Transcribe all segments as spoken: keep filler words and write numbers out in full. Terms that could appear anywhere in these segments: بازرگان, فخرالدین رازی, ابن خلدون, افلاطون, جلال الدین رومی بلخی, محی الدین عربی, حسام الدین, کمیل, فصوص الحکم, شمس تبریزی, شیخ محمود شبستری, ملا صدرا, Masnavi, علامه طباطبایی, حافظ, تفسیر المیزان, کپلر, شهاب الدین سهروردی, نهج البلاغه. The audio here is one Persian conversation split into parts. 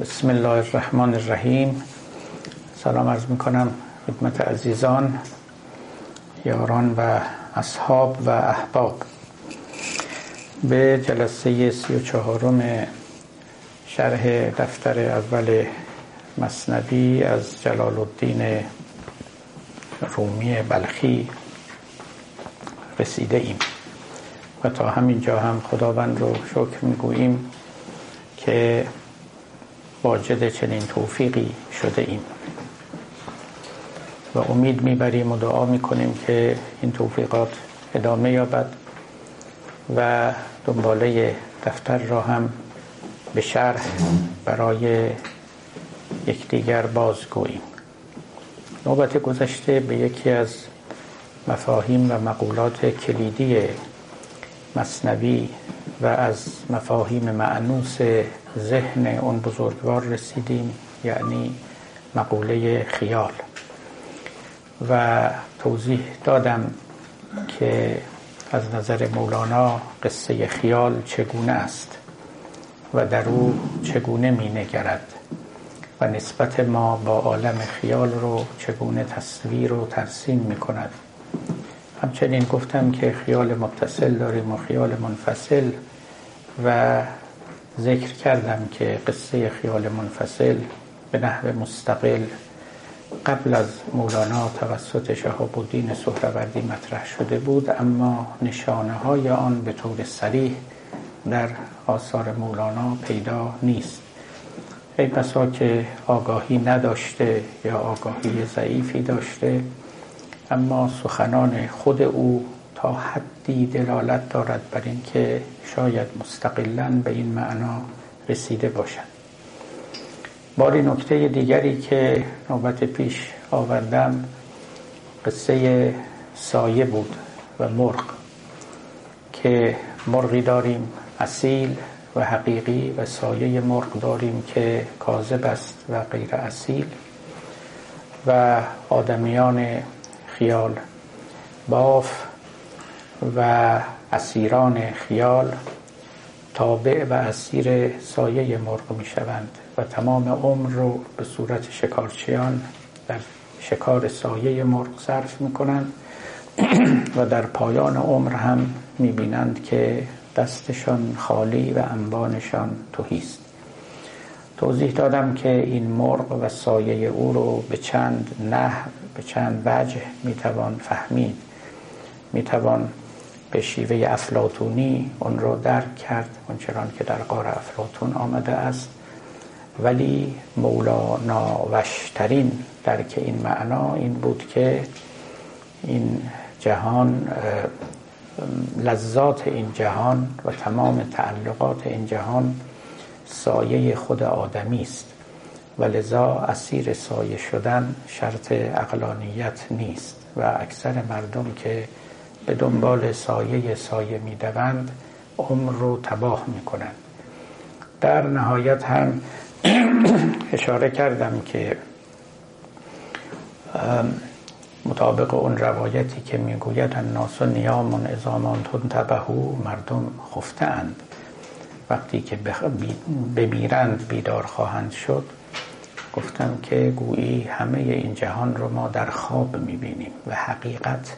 بسم الله الرحمن الرحیم. سلام عرض میکنم خدمت عزیزان، یاران و اصحاب و احباب به جلسه سی و چهارم شرح دفتر اول مثنوی از جلال الدین رومی بلخی رسیده ایم و تا همینجا هم خداوند رو شکر میگوییم که واجد چنین توفیقی شده ایم و امید میبریم و دعا میکنیم که این توفیقات ادامه یابد و دنباله دفتر را هم به شرح برای یکدیگر بازگوییم. نوبت گذشته به یکی از مفاهیم و مقولات کلیدی مثنوی و از مفاهیم مأنوس ذهن اون بزرگوار رسیدیم، یعنی مقوله خیال، و توضیح دادم که از نظر مولانا قصه خیال چگونه است و در او چگونه می نگرد و نسبت ما با عالم خیال رو چگونه تصویر و ترسیم می کند. همچنین گفتم که خیال متصل داریم و خیال منفصل، و ذکر کردم که قصه خیال منفصل به نحو مستقل قبل از مولانا توسط شهاب الدین سهروردی مطرح شده بود، اما نشانه های آن به طور صریح در آثار مولانا پیدا نیست، ای بسا که آگاهی نداشته یا آگاهی ضعیفی داشته، اما سخنان خود او تا حدی دلالت دارد بر این که شاید مستقلاً به این معنا رسیده باشد. باری نکته دیگری که نوبت پیش آوردم قصه سایه بود و مرغ، که مرغی داریم اصیل و حقیقی و سایه مرغ داریم که کاذب است و غیر اصیل، و آدمیان خیال باف و اسیران خیال تابع و اسیر سایه مرغ می شوند و تمام عمر رو به صورت شکارچیان در شکار سایه مرغ صرف می کنند و در پایان عمر هم می بینند که دستشان خالی و انبانشان تهیست. توضیح دادم که این مرغ و سایه او رو به چند نحو، به چند وجه میتوان فهمید. میتوان به شیوه افلاطونی اون رو درک کرد، اونچنان که در غار افلاطون آمده است، ولی مولانا وشترین درک این معنا این بود که این جهان، لذات این جهان و تمام تعلقات این جهان سایه خود آدمی است و لذا اسیر سایه شدن شرط عقلانیت نیست، و اکثر مردم که به دنبال سایه سایه می دوند عمر رو تباه می کنند. در نهایت هم اشاره کردم که مطابق اون روایتی که می گوید الناس نیامون اذا ما انتم تبهوا، مردم خفته اند، وقتی که بمیرند بیدار خواهند شد. گفتم که گویی همه این جهان رو ما در خواب میبینیم و حقیقت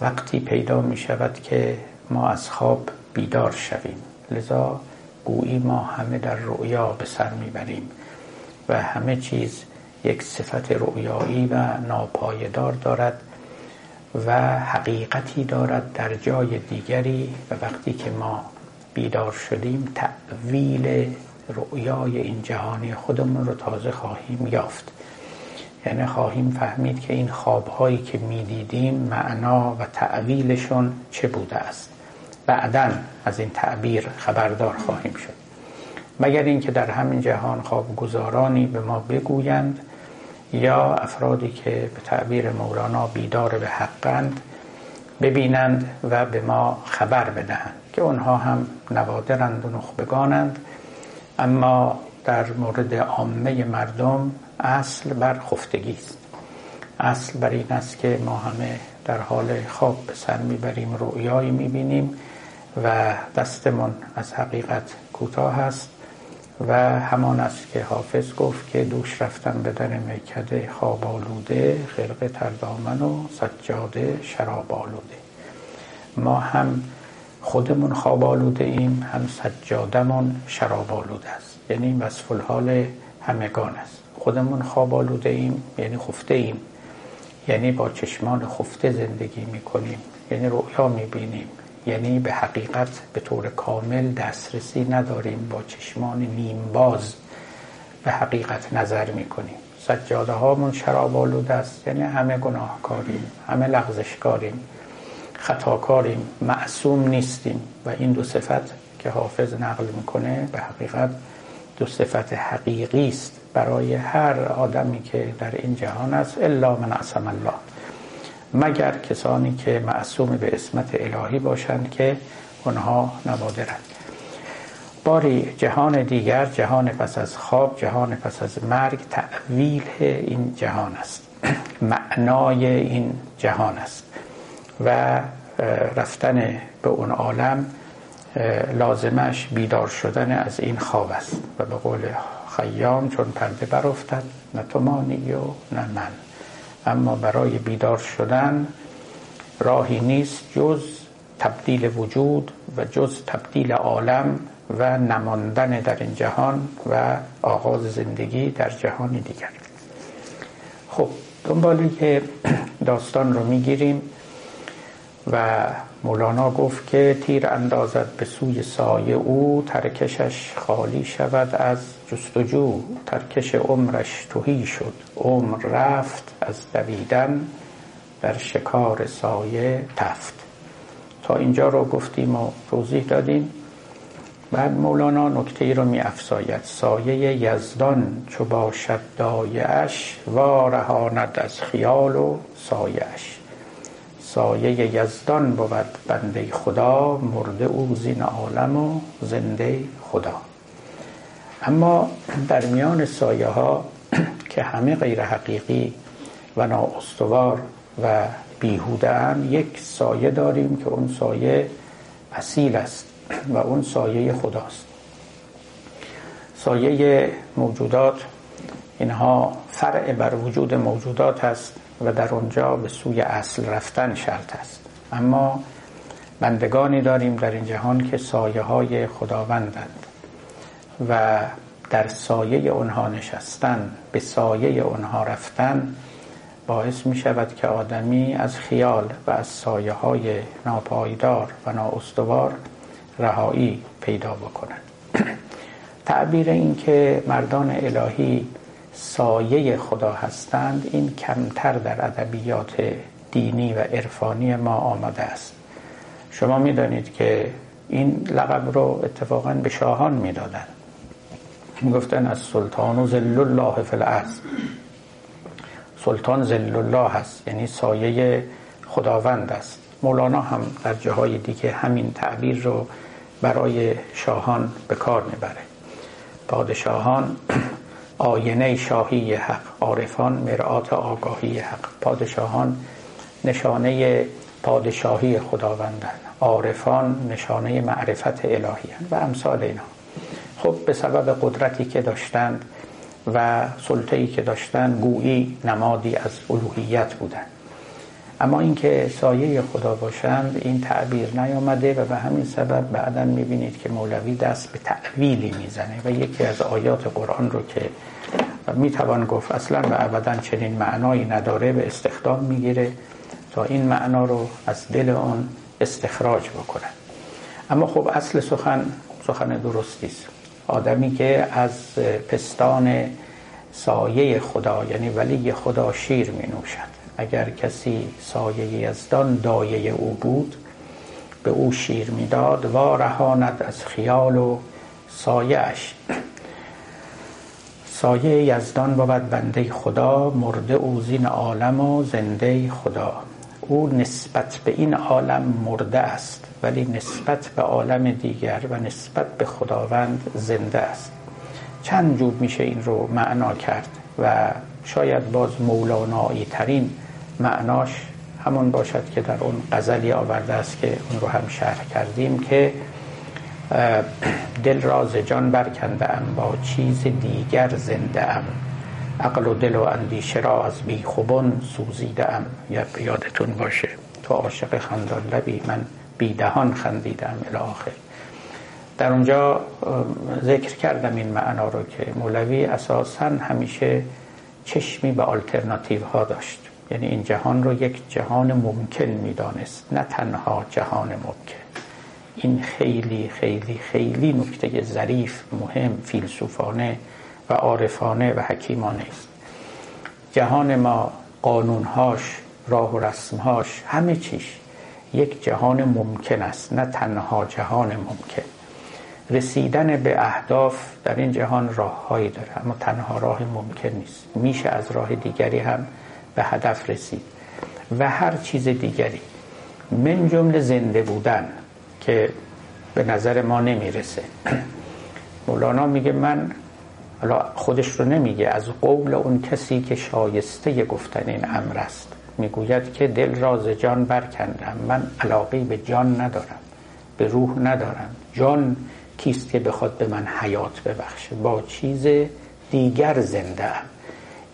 وقتی پیدا میشود که ما از خواب بیدار شویم، لذا گویی ما همه در رؤیا به سر میبریم و همه چیز یک صفت رؤیایی و ناپایدار دارد و حقیقتی دارد در جای دیگری، و وقتی که ما بیدار شدیم تأویل رؤیای این جهانی خودمون رو تازه خواهیم یافت، یعنی خواهیم فهمید که این خوابهایی که میدیدیم معنا و تأویلشون چه بوده است. بعداً از این تعبیر خبردار خواهیم شد، مگر اینکه در همین جهان خوابگزارانی به ما بگویند یا افرادی که به تعبیر مولانا بیدار به حقند ببینند و به ما خبر بدهند، که اونها هم نوادرند و نخبگانند، اما در مورد عامه مردم اصل بر خفتگی است. اصل بر این است که ما همه در حال خواب به سر میبریم، رؤیایی میبینیم و دستمون از حقیقت کوتاه است و همان است که حافظ گفت که دوش رفتم به در میکده خواب آلوده، خرقه تردامن و سجاده شراب آلوده. ما هم خودمون خواب آلوده ایم، هم سجادمون شراب آلوده است، یعنی وصف الحال همگان است. خودمون خواب آلوده ایم یعنی خفته ایم، یعنی با چشمان خفته زندگی میکنیم، یعنی رؤیا میبینیم، یعنی به حقیقت به طور کامل دسترسی نداریم، با چشمان نیم باز به حقیقت نظر میکنیم. سجاده هامون شراب آلوده است، یعنی همه گناهکاریم، همه لغزشکاریم، خطاکاریم، معصوم نیستیم. و این دو صفت که حافظ نقل میکنه به حقیقت دو صفت حقیقی است برای هر آدمی که در این جهان است، الا من عصم الله، مگر کسانی که معصوم به عصمت الهی باشند که اونها نوادرند. باری جهان دیگر، جهان پس از خواب، جهان پس از مرگ، تأویل این جهان است، معنای این جهان است و رفتن به اون عالم لازمش بیدار شدن از این خواب است. و به قول خیام چون پرده برافتد نه تو مانی و نه من، اما برای بیدار شدن راهی نیست جز تبدیل وجود و جز تبدیل عالم و نماندن در این جهان و آغاز زندگی در جهان دیگر. خب دنبالی که داستان رو میگیریم و مولانا گفت که تیر اندازد به سوی سایه او، ترکشش خالی شود از جستجو. ترکش عمرش تهی شد، عمر رفت از دویدن، در شکار سایه تفت. تا اینجا رو گفتیم و توضیح دادیم. بعد مولانا نکته‌ای رو می افزاید: سایه یزدان چو باشد دایه‌اش، وارهاند از خیال و سایه‌اش. سایه یزدان بود بنده خدا، مرده او زین عالم و زنده خدا. اما در میان سایه ها که همه غیر حقیقی و نااستوار و بیهوده اند، یک سایه داریم که اون سایه اصیل است و اون سایه خداست. سایه موجودات، اینها فرع بر وجود موجودات است و در اونجا به سوی اصل رفتن شرط است. اما بندگانی داریم در این جهان که سایه های خداوندند و در سایه اونها نشستن، به سایه اونها رفتن باعث می شود که آدمی از خیال و از سایه های ناپایدار و نااستوار رهایی پیدا بکند. تعبیر این که مردان الهی سایه خدا هستند، این کمتر در ادبیات دینی و عرفانی ما آمده است. شما میدانید که این لقب رو اتفاقا به شاهان میدادند، میگفتن از سلطان ظل الله فی الارض. سلطان ظل الله هست، یعنی سایه خداوند است. مولانا هم در جاهای دیگه همین تعبیر رو برای شاهان به کار میبره. پادشاهان آینه شاهی حق، عارفان مرآت آگاهی حق. پادشاهان نشانه پادشاهی خداوندند، عارفان نشانه معرفت الهی هستند و امثال اینا. خب به سبب قدرتی که داشتند و سلطه‌ای که داشتند، گویی نمادی از الوهیت بودند. اما اینکه سایه خدا باشند این تعبیر نیامده و به همین سبب بعداً میبینید که مولوی دست به تأویلی میزنه و یکی از آیات قرآن رو که میتوان گفت اصلاً و ابداً چنین معنایی نداره به استخدام میگیره تا این معنا رو از دل آن استخراج بکنه. اما خب اصل سخن سخن درستی است. آدمی که از پستان سایه خدا یعنی ولی خدا شیر می نوشد. اگر کسی سایه یزدان دایه او بود، به او شیر میداد و رهاند از خیال و سایه‌اش. سایه یزدان بود بنده خدا، مرده او زین عالم و زنده خدا. او نسبت به این عالم مرده است، ولی نسبت به عالم دیگر و نسبت به خداوند زنده است. چند جور میشه این رو معنا کرد و شاید باز مولانایی ترین معناش همون باشد که در اون غزلی آورده است که اون رو هم شرح کردیم، که دل را ز جان برکندم، با چیز دیگر زنده ام، عقل و دل و اندیشه را از بیخوبان سوزیده ام. یادتون باشه تو عاشق خندان لبی، من بیدهان خندیدم الاخر. در اونجا ذکر کردم این معنا رو که مولوی اساساً همیشه چشمی به آلترناتیو ها داشت، یعنی این جهان رو یک جهان ممکن میدانست، نه تنها جهان ممکن. این خیلی خیلی خیلی نکته ظریف، مهم، فیلسوفانه و عارفانه و حکیمانه است. جهان ما، قانونهاش، راه و رسمهاش، همه چیش یک جهان ممکن است، نه تنها جهان ممکن. رسیدن به اهداف در این جهان راههایی داره، اما تنها راه ممکن نیست. میشه از راه دیگری هم به هدف رسید و هر چیز دیگری، من جمله زنده بودن که به نظر ما نمیرسه. مولانا میگه من، حالا خودش رو نمیگه، از قول اون کسی که شایسته گفتن این امر است، میگوید که دل را ز جان برکندم. من علاقه به جان ندارم، به روح ندارم. جان کیست که بخواد به من حیات ببخشه؟ با چیز دیگر زنده ام.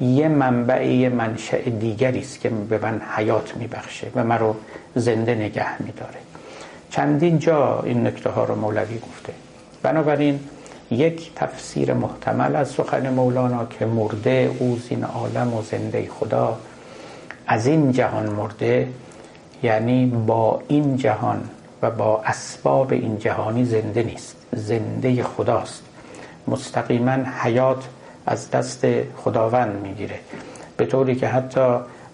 یه منبعی، یه منشأ دیگری است که به من حیات میبخشه و من رو زنده نگه میداره. چندین جا این نکته ها رو مولوی گفته. بنابراین یک تفسیر محتمل از سخن مولانا که مرده او زین عالم و زنده خدا، از این جهان مرده، یعنی با این جهان و با اسباب این جهانی زنده نیست، زنده خداست. مستقیما حیات از دست خداوند میگیره، به طوری که حتی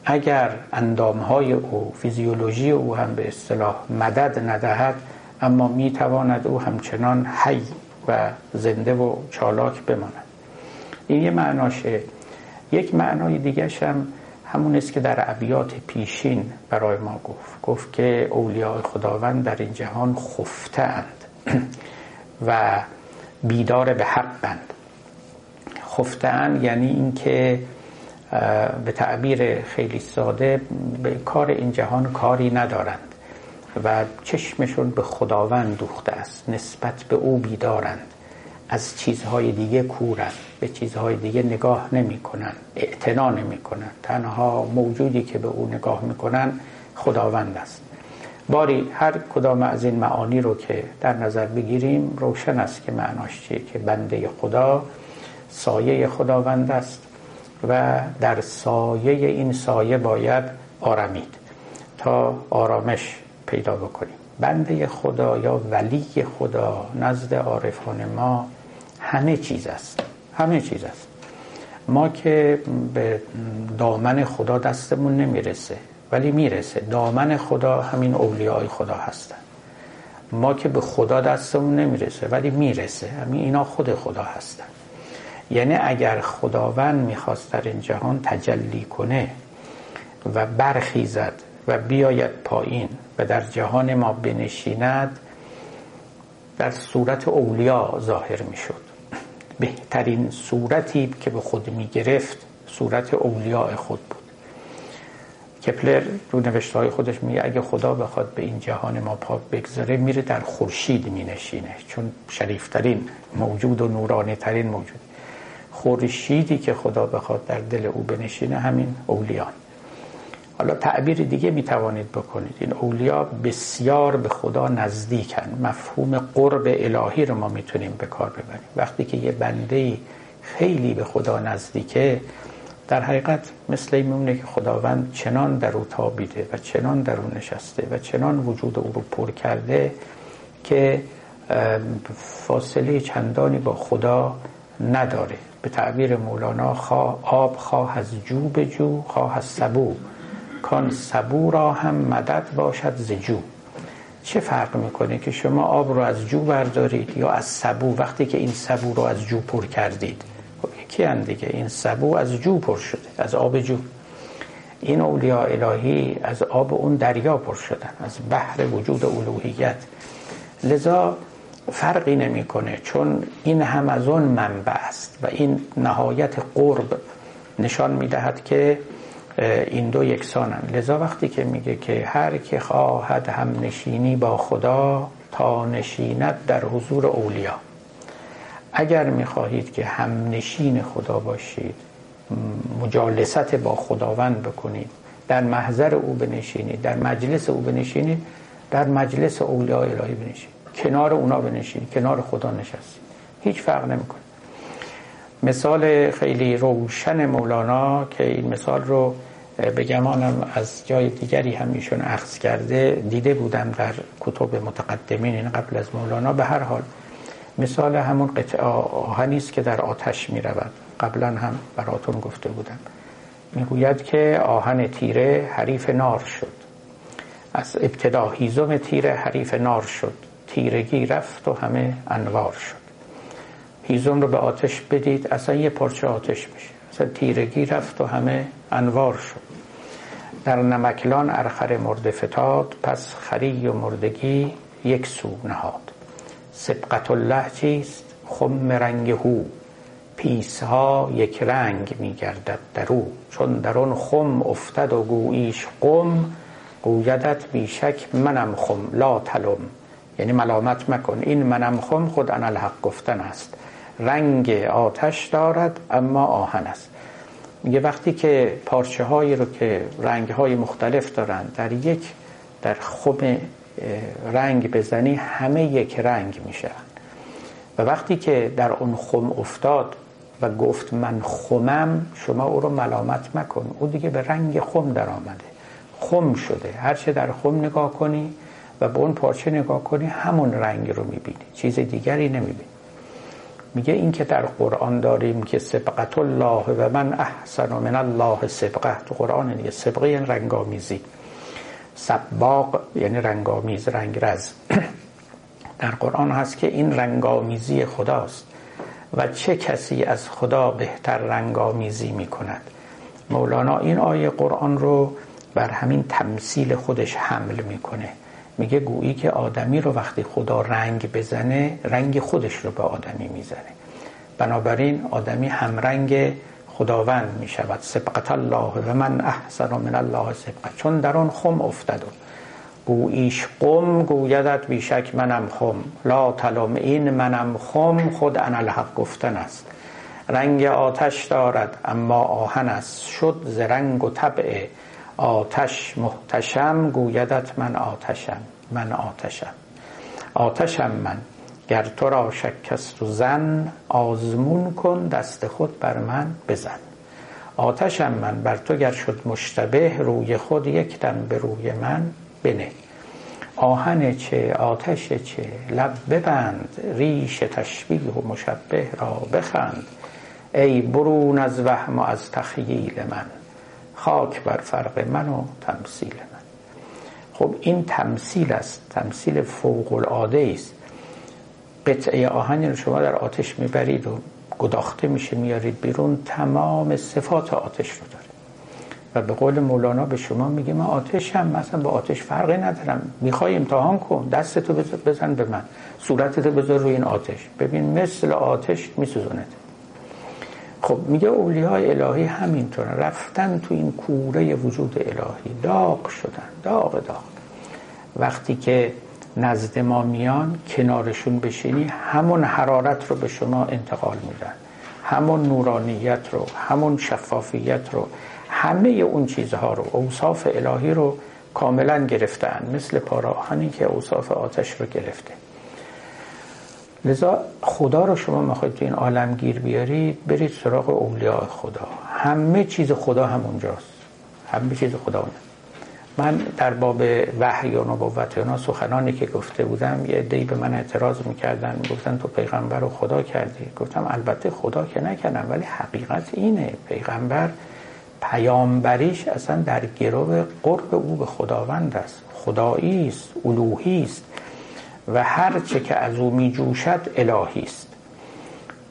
اگر اندامهای او، فیزیولوژی او هم به اصطلاح مدد ندهد، اما میتواند او همچنان حی و زنده و چالاک بماند. این یه معناشه. یک معنای دیگرش هم همون است که در ابیات پیشین برای ما گفت گفت که اولیاء خداوند در این جهان خفته اند و بیدار به حق اند. خفته اند یعنی اینکه به تعبیر خیلی ساده به کار این جهان کاری ندارند و چشمشون به خداوند دوخته است، نسبت به او بیدارند، از چیزهای دیگه کورند، به چیزهای دیگه نگاه نمی کنند، اعتنا نمی کنند. تنها موجودی که به او نگاه می کنند خداوند است. باری هر کدام از این معانی رو که در نظر بگیریم روشن است که معناش چیه، که بنده خدا سایه خداوند است و در سایه این سایه باید آرامید تا آرامش پیدا بکنیم. بنده خدا یا ولی خدا نزد عارفان ما همه چیز است، همه چیز است. ما که به دامن خدا دستمون نمیرسه، ولی میرسه. دامن خدا همین اولیاء خدا هستن. ما که به خدا دستمون نمیرسه، ولی میرسه، همین اینا خود خدا هستن. یعنی اگر خداوند میخواست در این جهان تجلی کنه و برخیزد و بیاید پایین و در جهان ما بنشیند، در صورت اولیاء ظاهر میشد. بهترین صورتی که به خود میگرفت صورت اولیاء خود بود. کپلر رو نوشته‌های خودش میگه اگه خدا بخواد به این جهان ما پا بگذاره، میره در خورشید مینشینه، چون شریفترین موجود و نورانی ترین موجود. خورشیدی که خدا بخواد در دل او بنشینه همین اولیان. حالا تعبیر دیگه میتوانید بکنید، این اولیا بسیار به خدا نزدیکن. مفهوم قرب الهی رو ما میتونیم به کار ببریم. وقتی که یه بندهی خیلی به خدا نزدیکه، در حقیقت مثل این میمونه که خداوند چنان در او تابیده و چنان در او نشسته و چنان وجود او رو پر کرده که فاصله چندانی با خدا نداره. به تعبیر مولانا، خواه آب خواه از جو به جو، خواه از سبو، کان سبو را هم مدد باشد ز جو. چه فرق میکنه که شما آب رو از جو بردارید یا از سبو؟ وقتی که این سبو رو از جو پر کردید، یکی هم دیگه، این سبو از جو پر شده، از آب جو. این اولیاء الهی از آب اون دریا پر شدن، از بحر وجود الوهیت. لذا فرقی نمیکنه، چون این هم از اون منبع است و این نهایت قرب نشان میدهد که این دو یکسانند. لذا وقتی که میگه که هر که خواهد هم نشینی با خدا، تا نشیند در حضور اولیا. اگر میخواهید که هم نشین خدا باشید، مجالست با خداوند بکنید، در محضر او بنشینید، در مجلس او بنشینید، در مجلس اولیاء الهی بنشینید، کنار اونا بنشینید، کنار خدا نشستید، هیچ فرق نمیکنه. مثال خیلی روشن مولانا که این مثال رو به گمانم از جای دیگری همیشون اخذ کرده، دیده بودم در کتب متقدمین این قبل از مولانا. به هر حال مثال همون قطعه آهنیست که در آتش می رود. قبلا هم براتون گفته بودم، میگوید که آهن تیره حریف نار شد، از ابتدا هیزم تیره حریف نار شد، تیرگی رفت و همه انوار شد. هیزم رو به آتش بدید اصلا یه پارچه آتش میشه، اصلا تیرگی رفت و همه انوار شد. در نمکلان ارخر مرده فتاد، پس خری و مردگی یک سو نهاد. سبقت الله چیست؟ خم رنگ هو، پیسها یک رنگ میگردد درو. چون در اون خم افتد و گوییش قم، گویدت بیشک منم خم لا تلم. یعنی ملامت مکن، این منم خم خود انا الحق گفتن است. رنگ آتش دارد اما آهن است. میگه وقتی که پارچه هایی رو که رنگ های مختلف دارند در یک در خم رنگ بزنی، همه یک رنگ میشن. و وقتی که در اون خم افتاد و گفت من خمم، شما او رو ملامت مکن، او دیگه به رنگ خم در آمده، خم شده. هرچه در خم نگاه کنی و به اون پارچه نگاه کنی همون رنگ رو میبینی، چیز دیگری نمیبینی. میگه این که در قرآن داریم که سبقت الله و من احسن من الله سبقه، تو قرآن دیگه سبقه یعنی رنگامیزی، سباق یعنی رنگامیز، رنگرز. در قرآن هست که این رنگامیزی خداست و چه کسی از خدا بهتر رنگامیزی میکند. مولانا این آیه قرآن رو بر همین تمثیل خودش حمل میکنه، میگه گویی که آدمی رو وقتی خدا رنگ بزنه، رنگ خودش رو به آدمی میزنه، بنابراین آدمی همرنگ خداوند میشود. سبقت الله و من احسن من الله سبقه، چون در اون خم افتد و گوییش قم، گویدت بیشک منم خم لا تلم. این منم خم خود انا الحق گفتن است. رنگ آتش دارد اما آهن است، شد ز رنگ و طبع آتش محتشم، گویدت من آتشم من آتشم آتشم من. گر تو را شکست و زن، آزمون کن دست خود بر من بزن. آتشم من بر تو گر شد مشتبه، روی خود یک دم به روی من بنه. آهن چه آتش چه لب ببند، ریش تشبیه و مشبه را بخند. ای برون از وهم و از تخییل من، خاک بر فرق من و تمثیل من. خب این تمثیل است، تمثیل فوق العاده است. قطعه آهنی رو شما در آتش میبرید و گداخته میشه، میارید بیرون، تمام صفات آتش رو داره و به قول مولانا به شما میگه من آتشم، مثلا با آتش فرقی ندارم. میخوای امتحان کن، دستتو بزن به من، صورتتو بذار روی این آتش، ببین مثل آتش میسوزونت. خب میگه اولیای الهی همینطور رفتن تو این کوره وجود الهی، داغ شدن، داغ داغ. وقتی که نزد ما میان، کنارشون بشینی، همون حرارت رو به شما انتقال میدن، همون نورانیت رو، همون شفافیت رو، همه اون چیزها رو، اوصاف الهی رو کاملا گرفتن، مثل پاراهنی که اوصاف آتش رو گرفته. لذا خدا رو شما میخواید تو این عالم گیر بیارید، برید سراغ اولیاء خدا. همه چیز خدا همونجاست، همه چیز خدا اونه. من در باب وحی و نبوت اونا سخنانی که گفته بودم، یه عده‌ای به من اعتراض میکردن، میگفتن تو پیغمبر رو خدا کردی. گفتم البته خدا که نکردم، ولی حقیقت اینه پیغمبر پیامبریش اصلا در گرو قرب او به خداوند است، خدایی است، الوهی است و هر چه که از او می جوشد الهی است.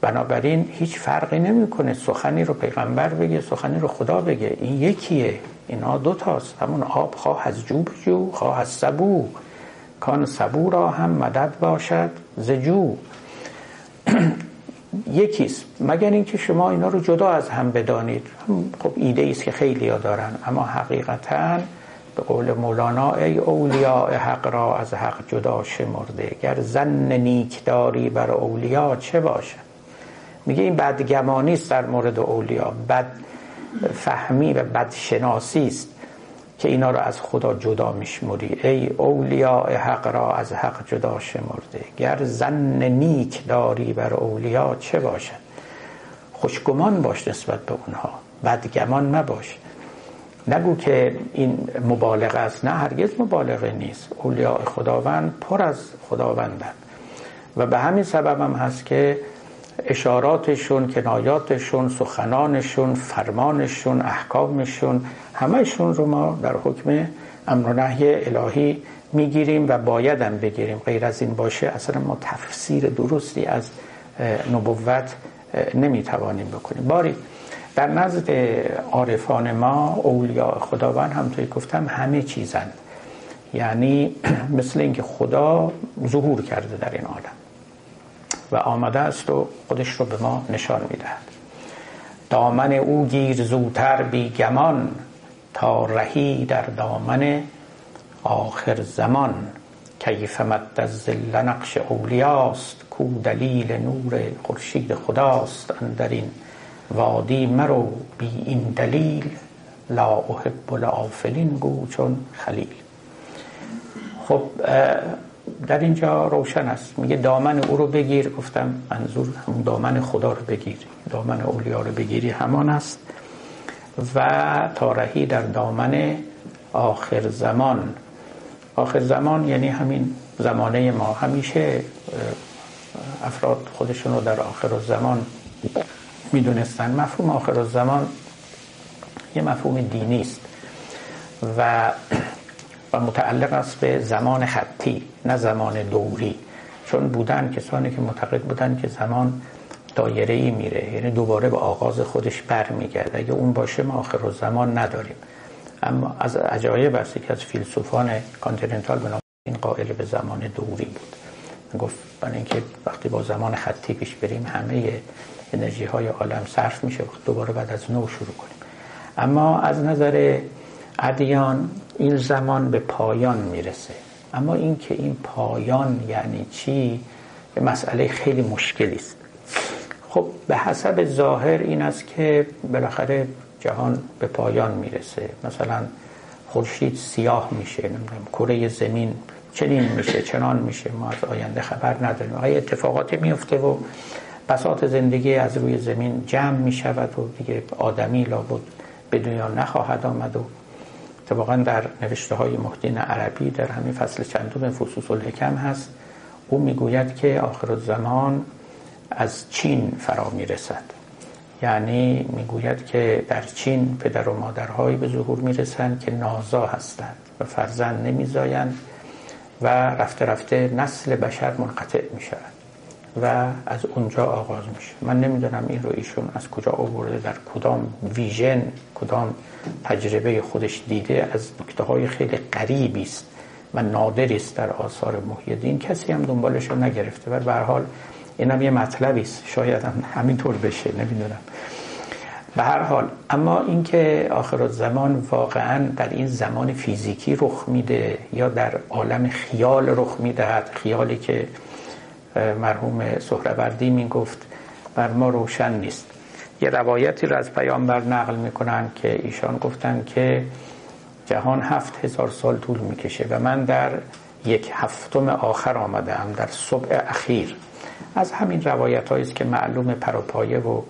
بنابراین هیچ فرقی نمیکنه سخنی رو پیغمبر بگه، سخنی رو خدا بگه، این یکیه، اینا دوتاست. همون آب خواه از جوب جو، خواه از سبو، کان سبو را هم مدد باشد ز جو. یکیست، مگر اینکه شما اینا رو جدا از هم بدانید. خب ایده ایست که خیلی ها دارن، اما حقیقتاً به قول مولانا ای اولیاء حق را از حق جدا شمرده، گر ظن نیکداری بر اولیا چه باشد. میگه این بدگمانی است در مورد اولیا، بد فهمی و بد شناسی است که اینا را از خدا جدا میشموری. ای اولیاء حق را از حق جدا شمرده، گر ظن نیک داری بر اولیا چه باشد. خوشگمان باش نسبت به اونها، بدگمان مباش. نگو که این مبالغه است، نه هرگز مبالغه نیست. اولیاء خداوند پر از خداوندند و به همین سبب هم هست که اشاراتشون، کنایاتشون، سخنانشون، فرمانشون، احکامشون، همهشون رو ما در حکم امر و نهی الهی میگیریم و باید هم بگیریم. غیر از این باشه اصلا ما تفسیر درستی از نبوت نمیتوانیم بکنیم. باری در نزد عارفان ما اولیاء خداوند همطوری گفتم همه چیزند، یعنی مثل اینکه خدا ظهور کرده در این عالم و آمده است و خودش رو به ما نشان میدهد. دامن او گیر زودتر بی گمان، تا رهی در دامن آخر زمان. کیف مد الظل نقش اولیاست، کو دلیل نور خورشید خداست. اندر این وادی مرو بی این دلیل، لا احب الآفلین گو چون خلیل. خب در اینجا روشن است، میگه دامن او رو بگیر. گفتم منظور دامن خدا رو بگیر، دامن اولیا رو بگیری، همان است. و تارهی در دامن آخر زمان. آخر زمان یعنی همین زمانه ما. همیشه افراد خودشون رو در آخر زمان میدونستن. مفهوم آخر زمان یه مفهوم دینی است و و متعلق است به زمان خطی نه زمان دوری، چون بودن کسانی که معتقد بودن که زمان دایره‌ای میره، یعنی دوباره به آغاز خودش برمیگرده. اگه اون باشه ما آخر زمان نداریم. اما از عجایب است که از فیلسوفان کانتیننتال به نام این قائل به زمان دوری بود، گفت برای اینکه وقتی با زمان خطی پیش بریم همه انرژی های عالم صرف میشه، دوباره بعد از نو شروع کنیم. اما از نظر ادیان این زمان به پایان میرسه. اما این که این پایان یعنی چی، یه مسئله خیلی مشکلی است. خب به حسب ظاهر این است که بالاخره جهان به پایان میرسه، مثلا خورشید سیاه میشه، نمیدونم کره زمین چنین میشه چنان میشه، ما از آینده خبر نداریم. آقای اتفاقاتی میفته و بساط زندگی از روی زمین جمع میشود و دیگه آدمی لابد به دنیا نخواهد آمد. و طبقا در نوشته های محدین عربی در همین فصل چندم فصوص الحکم هست، او میگوید که آخر زمان از چین فرا میرسد. یعنی میگوید که در چین پدر و مادرهایی به ظهور میرسند که نازا هستند و فرزند نمیزایند و رفته رفته نسل بشر منقطع میشود و از اونجا آغاز میشه. من نمیدونم این رو ایشون از کجا آورده، در کدام ویژن، کدام تجربه خودش دیده. از نکته‌های خیلی غریبی است و نادری است در آثار محی الدین، کسی هم دنبالش رو نگرفته. ولی به هر حال اینم یه مطلبی است، شاید هم همینطور بشه، نمیدونم. به هر حال اما اینکه آخرالزمان واقعا در این زمان فیزیکی رخ میده یا در عالم خیال رخ میدهد، خیالی که مرحوم سهروردی میگفت بر ما روشن نیست. یه روایتی را از پیامبر نقل میکنن که ایشان گفتن که جهان هفت هزار سال طول میکشه و من در یک هفتم آخر آمده ام، در صبح اخیر. از همین روایت هاییست که معلوم پروپایه و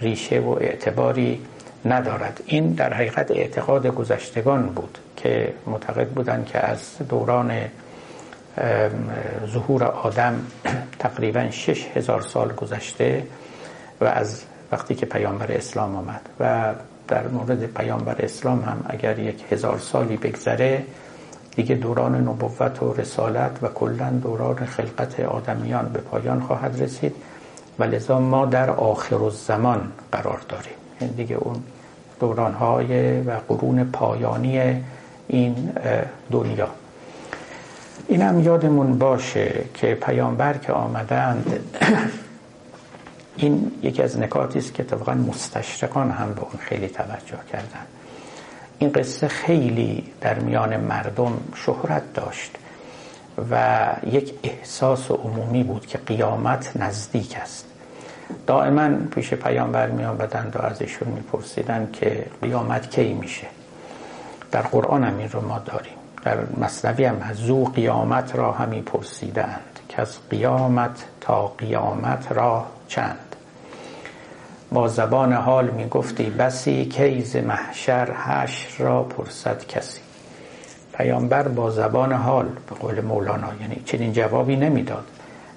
ریشه و اعتباری ندارد. این در حقیقت اعتقاد گذشتگان بود که معتقد بودند که از دوران ظهور آدم تقریبا شش هزار سال گذشته و از وقتی که پیامبر اسلام آمد. و در مورد پیامبر اسلام هم اگر یک هزار سالی بگذره دیگه دوران نبوت و رسالت و کلا دوران خلقت آدمیان به پایان خواهد رسید و لذا ما در آخرالزمان قرار داریم. یعنی دیگه اون دوران‌های و قرون پایانی این دنیا. این هم یادمون باشه که پیامبر که آمدند، این یکی از نکاتی است که طبعا مستشرقان هم به اون خیلی توجه کردند. این قصه خیلی در میان مردم شهرت داشت و یک احساس عمومی بود که قیامت نزدیک است. دائما پیش پیامبر می آمدند و ازشون می پرسیدن که قیامت کی میشه. در قرآن هم این رو ما داریم، در مثنوی هم زو قیامت را همی پرسیدند که از قیامت تا قیامت را چند. با زبان حال می گفتی بسی کیز محشر حشر را پرسد کسی. پیامبر با زبان حال به قول مولانا یعنی چنین جوابی نمیداد،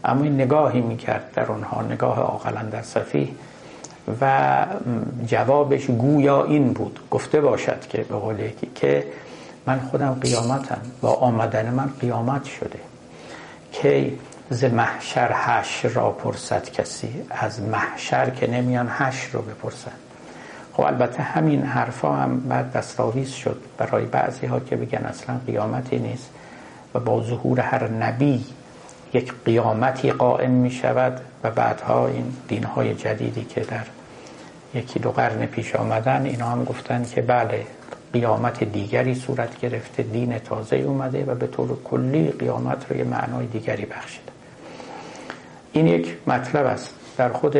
اما این نگاهی میکرد در اونها، نگاه عاقلان در صفی، و جوابش گویا این بود گفته باشد که به قول یکی که من خودم قیامتم، با آمدن من قیامت شده. کی ز محشر حشر را پرسد کسی، از محشر که نمیان حشر رو بپرسن. خب البته همین حرفا هم بعد دستاویز شد برای بعضی ها که بگن اصلا قیامتی نیست و با ظهور هر نبی یک قیامتی قائم می شود و بعدها این دینهای جدیدی که در یکی دو قرن پیش آمدن اینا هم گفتن که بله قیامت دیگری صورت گرفته، دین تازه اومده و به طور کلی قیامت رو یه معنای دیگری بخشیده. این یک مطلب است، در خود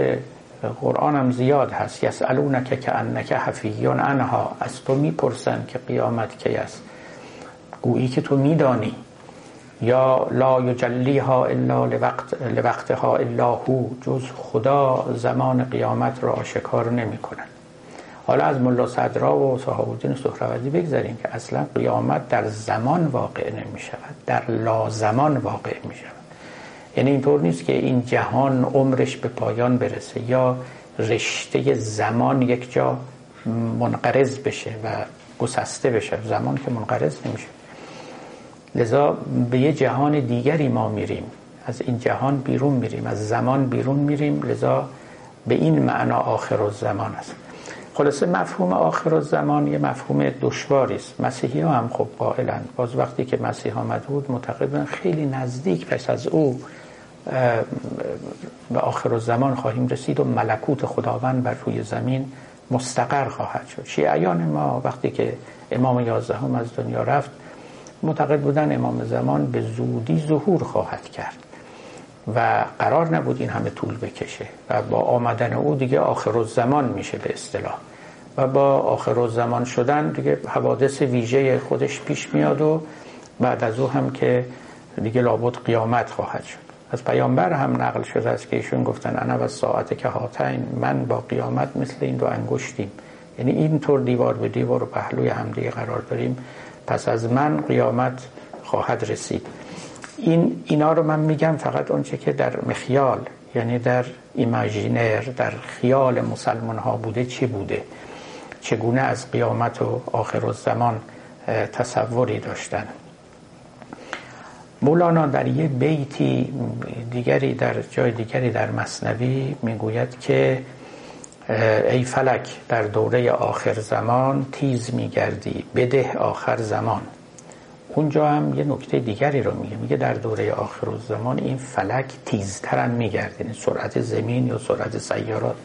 قرآن هم زیاد هست، یسألونک کأنک حفی عنها، از تو میپرسن که قیامت کی است گویی که تو میدانی، یا لا یجلیها الا لوقت لوقتها الا هو، جز خدا زمان قیامت را آشکار نمی کند. حالا از ملا صدرا و شهاب الدین سهروردی بگذاریم که اصلا قیامت در زمان واقع نمی شود، در لا زمان واقع می شود. یعنی اینطور نیست که این جهان عمرش به پایان برسه یا رشته زمان یک جا منقرض بشه و گسسته بشه، زمان که منقرض نمیشه. لذا به یه جهان دیگری ما میریم، از این جهان بیرون میریم، از زمان بیرون میریم، لذا به این معنا آخرالزمان است. خلاصه مفهوم آخرالزمان یه مفهوم دشواری است. مسیحی‌ها هم خب قائلند، باز وقتی که مسیح آمد بود معتقدن خیلی نزدیک پس از او به آخرالزمان خواهیم رسید و ملکوت خداوند بر روی زمین مستقر خواهد شد. شیعیان ما وقتی که امام یازدهم از دنیا رفت معتقد بودن امام زمان به زودی ظهور خواهد کرد و قرار نبود این همه طول بکشه و با آمدن او دیگه آخرالزمان میشه به اصطلاح، و با آخرالزمان شدن دیگه حوادث ویژه خودش پیش میاد و بعد از او هم که دیگه لابد قیامت خواهد شد. از پیامبر هم نقل شده است که ایشون گفتن انا و ساعت که هاتین، من با قیامت مثل این دو انگشتیم، یعنی این طور دیوار به دیوار و پهلوی همدیگه قرار داریم، پس از من قیامت خواهد رسید. این اینا رو من میگم فقط اونچه که در مخیال یعنی در ایماجینر در خیال مسلمان ها بوده چی بوده، چگونه از قیامت و آخرالزمان تصوری داشتن. مولانا در یه بیتی دیگری در جای دیگری در مثنوی میگوید که ای فلک در دوره آخر زمان تیز میگردی بده آخر زمان. اونجا هم یه نکته دیگری رو میگه، میگه در دوره آخر زمان این فلک تیزتر هم میگرده، سرعت زمین یا سرعت سیارات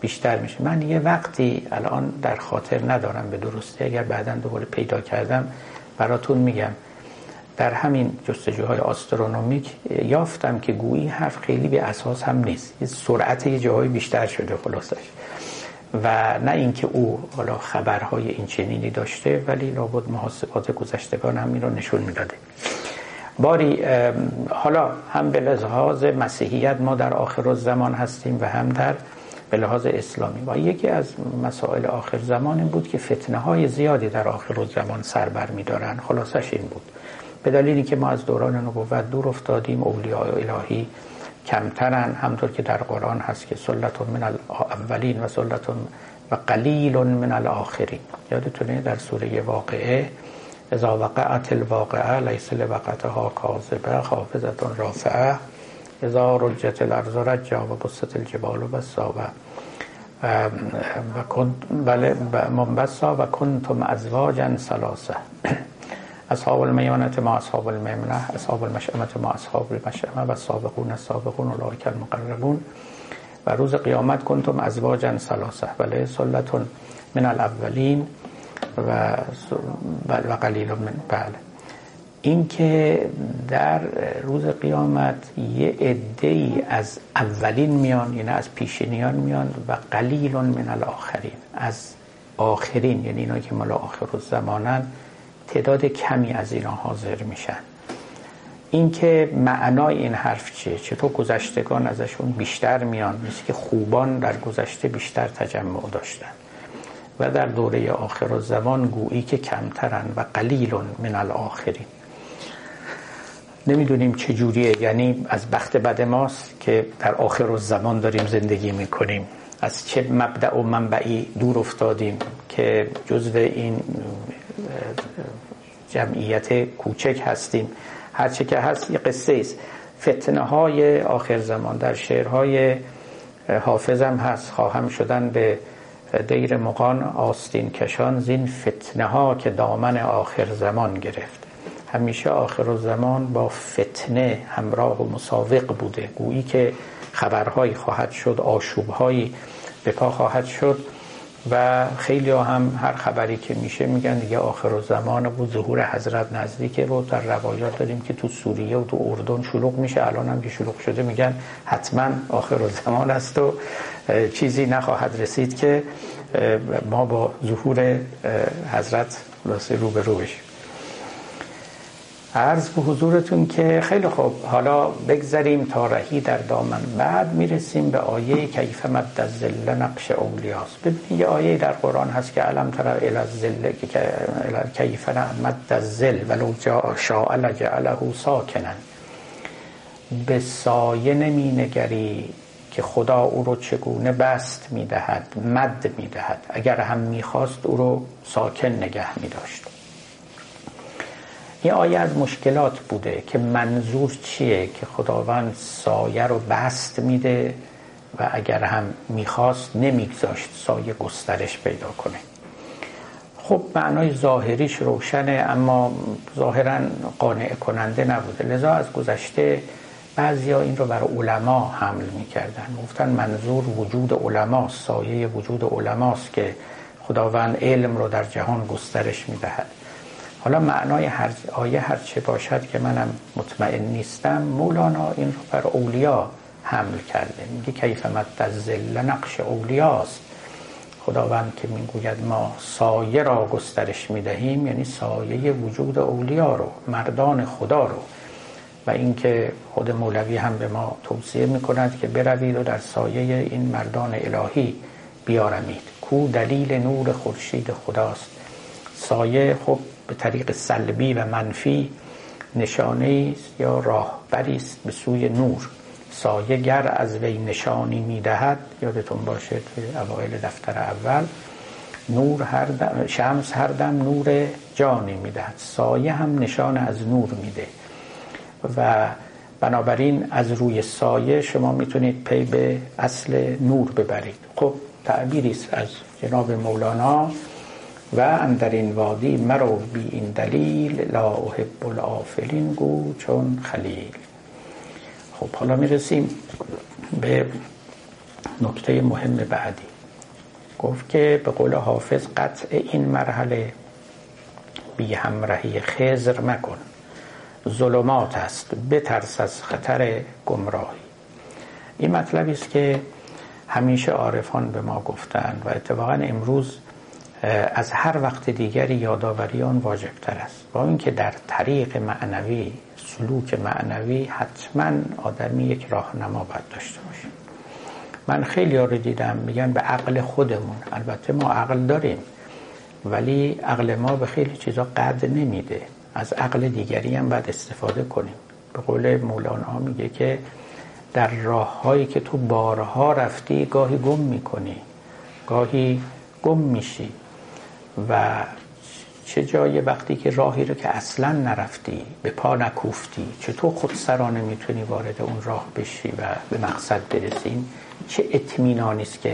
بیشتر میشه. من یه وقتی الان در خاطر ندارم به درستی، اگر بعداً دوباره پیدا کردم براتون میگم، در همین جستجوهای آسترونومیک یافتم که گویی حرف خیلی به اساس هم نیست، سرعت یه جاهای بیشتر شده خلاصش، و نه اینکه او حالا خبرهای این چنینی داشته ولی لابد محاسبات گذشتگان هم این رو نشون میداده. باری حالا هم به لحاظ مسیحیت ما در آخرالزمان هستیم و هم در به لحاظ اسلامی، و یکی از مسائل آخرزمان این بود که فتنه های زیادی در آخرالزمان سر بر میدارن. خلاصش این بود به دلیلی که ما از دوران نبوت دور افتادیم، اولیاء الهی کمترن، همطور که در قرآن هست که سلت من الاولین و سلت و قلیل من الاخرین. یادتونه در سوره واقعه اذا وقعت الواقعه لیس لوقعتها کاذبه حافظه رافعه اذا رجت الارض رجا و بست الجبال بسا و منبسا و کنتم ازواجا ثلاثه اصحاب المیمنة ما اصحاب المیمنة اصحاب المشأمة ما اصحاب المشأمة و السابقون السابقون اولئک المقربون. و روز قیامت کنتم ازواجا ثلاثه بله سلة من الاولین و و قلیل من بله. این که در روز قیامت یه عده‌ای از اولین میان، یعنی از پیشینیان میان، و قلیل من الاخرین، از آخرین، یعنی اینا که مال آخر الزمانن، تعداد کمی از اینا حاضر میشن. این که معنای این حرف چیه؟ چطور گذشتگان ازشون بیشتر میان؟ مثل که خوبان در گذشته بیشتر تجمع داشتن و در دوره آخر الزمان گویی که کمترن و قلیل من الاخرین. نمیدونیم چجوریه، یعنی از بخت بد ماست که در آخر الزمان داریم زندگی میکنیم، از چه مبدأ و منبعی دور افتادیم که جزو این جمعیت کوچک هستیم. هرچه که هست یه قصه است. فتنه های آخر زمان در شعرهای حافظ هم هست. خواهم شدن به دیر مغان آستین کشان زین فتنه ها که دامن آخر زمان گرفت. همیشه آخر زمان با فتنه همراه و مسابق بوده، گویی که خبرهایی خواهد شد، آشوبهایی به پا خواهد شد و خیلی ها هم هر خبری که میشه میگن دیگه آخر زمان و ظهور حضرت نزدیکه. و در روایات داریم که تو سوریه و تو اردن شلوغ میشه، الان هم که شلوغ شده میگن حتما آخر زمان است و چیزی نخواهد رسید که ما با ظهور حضرت روبرو بشیم. عرض به حضورتون که خیلی خوب، حالا بگذاریم تا رهی در دامن، بعد میرسیم به آیه کیف مد الظل نقش اولیاست. ببینید یه آیه در قرآن هست که علم تر الی الظل کیف مد الظل ولو شاء لجعله ساکنا، به سایه نمی نگری که خدا او رو چگونه بست میدهد، مد میدهد، اگر هم میخواست او رو ساکن نگه میداشت. این آیه از مشکلات بوده که منظور چیه که خداوند سایه رو بست میده و اگر هم میخواست نمیگذاشت سایه گسترش پیدا کنه. خب معنای ظاهریش روشنه اما ظاهراً قانع کننده نبوده، لذا از گذشته بعضیا این رو بر علما حمل میکردن، گفتن منظور وجود علماست، سایه وجود علماست که خداوند علم رو در جهان گسترش میدهد. حالا معنای هر آیه هر چه باشد که منم مطمئن نیستم، مولانا این رو بر اولیا حمل کرده، میگه کیف مد الظل نقش اولیاست. خداوند که میگوید ما سایه را گسترش میدهیم، یعنی سایه وجود اولیا رو، مردان خدا رو. و اینکه خود مولوی هم به ما توصیه میکند که بروید و در سایه این مردان الهی بیارمید، کو دلیل نور خورشید خداست. سایه خب به طریق سلبی و منفی نشانه است یا راهبری است به سوی نور. سایه گر از وی نشانی میدهد، یادتون باشه توی اوایل دفتر اول، نور هر دم، شمس هر دم نور جانی میدهد، سایه هم نشان از نور میده و بنابراین از روی سایه شما میتونید پی به اصل نور ببرید. خب تعبیری است از جناب مولانا: و اندر این وادی مرو بی این دلیل، لا احب الآفلین گو چون خلیل. خب حالا میرسیم به نکته مهم بعدی. گفت که به قول حافظ قطع این مرحله بی همراهی خضر مکن، ظلمات است بترس از خطر گمراهی. این مطلبی است که همیشه عارفان به ما گفتند و اتفاقا امروز از هر وقت دیگری یادآوری آن واجبتر است. با اینکه در طریق معنوی، سلوک معنوی، حتما آدمی یک راهنما باید داشته باشه. من خیلی ها رو دیدم میگن به عقل خودمون. البته ما عقل داریم ولی عقل ما به خیلی چیزا قد نمیده، از عقل دیگری هم باید استفاده کنیم. به قول مولانا میگه که در راه هایی که تو بارها رفتی گاهی گم میکنی، گاهی گم میشی و چه جای وقتی که راهی رو که اصلا نرفتی، به پا نکوفتی، چطور خودسرانه میتونی وارد اون راه بشی و به مقصد برسی؟ چه اطمینانی است که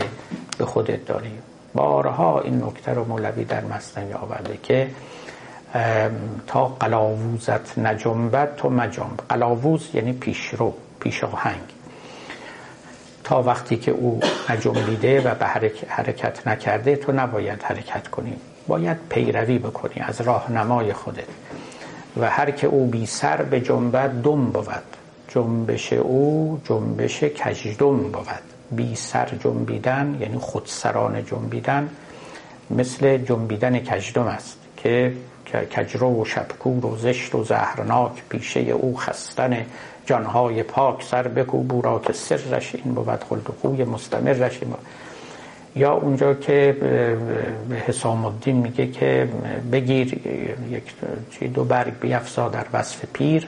به خودت داری. بارها این نکته رو مولوی در مثنوی آورده که تا قلاووزت نجنبد تو مجنب. قلاووز یعنی پیشرو، پیشاهنگ. تا وقتی که او نجنبیده و به حرکت نکرده تو نباید حرکت کنی. باید پیروی بکنی از راهنمای خودت. و هر که او بی سر به جنبد دم بود، جنبش او جنبش کژدم بود. بی سر جنبیدن یعنی خودسران جنبیدن مثل جنبیدن کژدم است که کجرو و شبکور و زشت و زهرناک پیشه او خستن جانهای پاک، سر بکو بورا که سرش این بود، خلد و خوی مستمرش این بود. یا اونجا که حسام الدین میگه که بگیر یک دو برگ بیفزا در وصف پیر،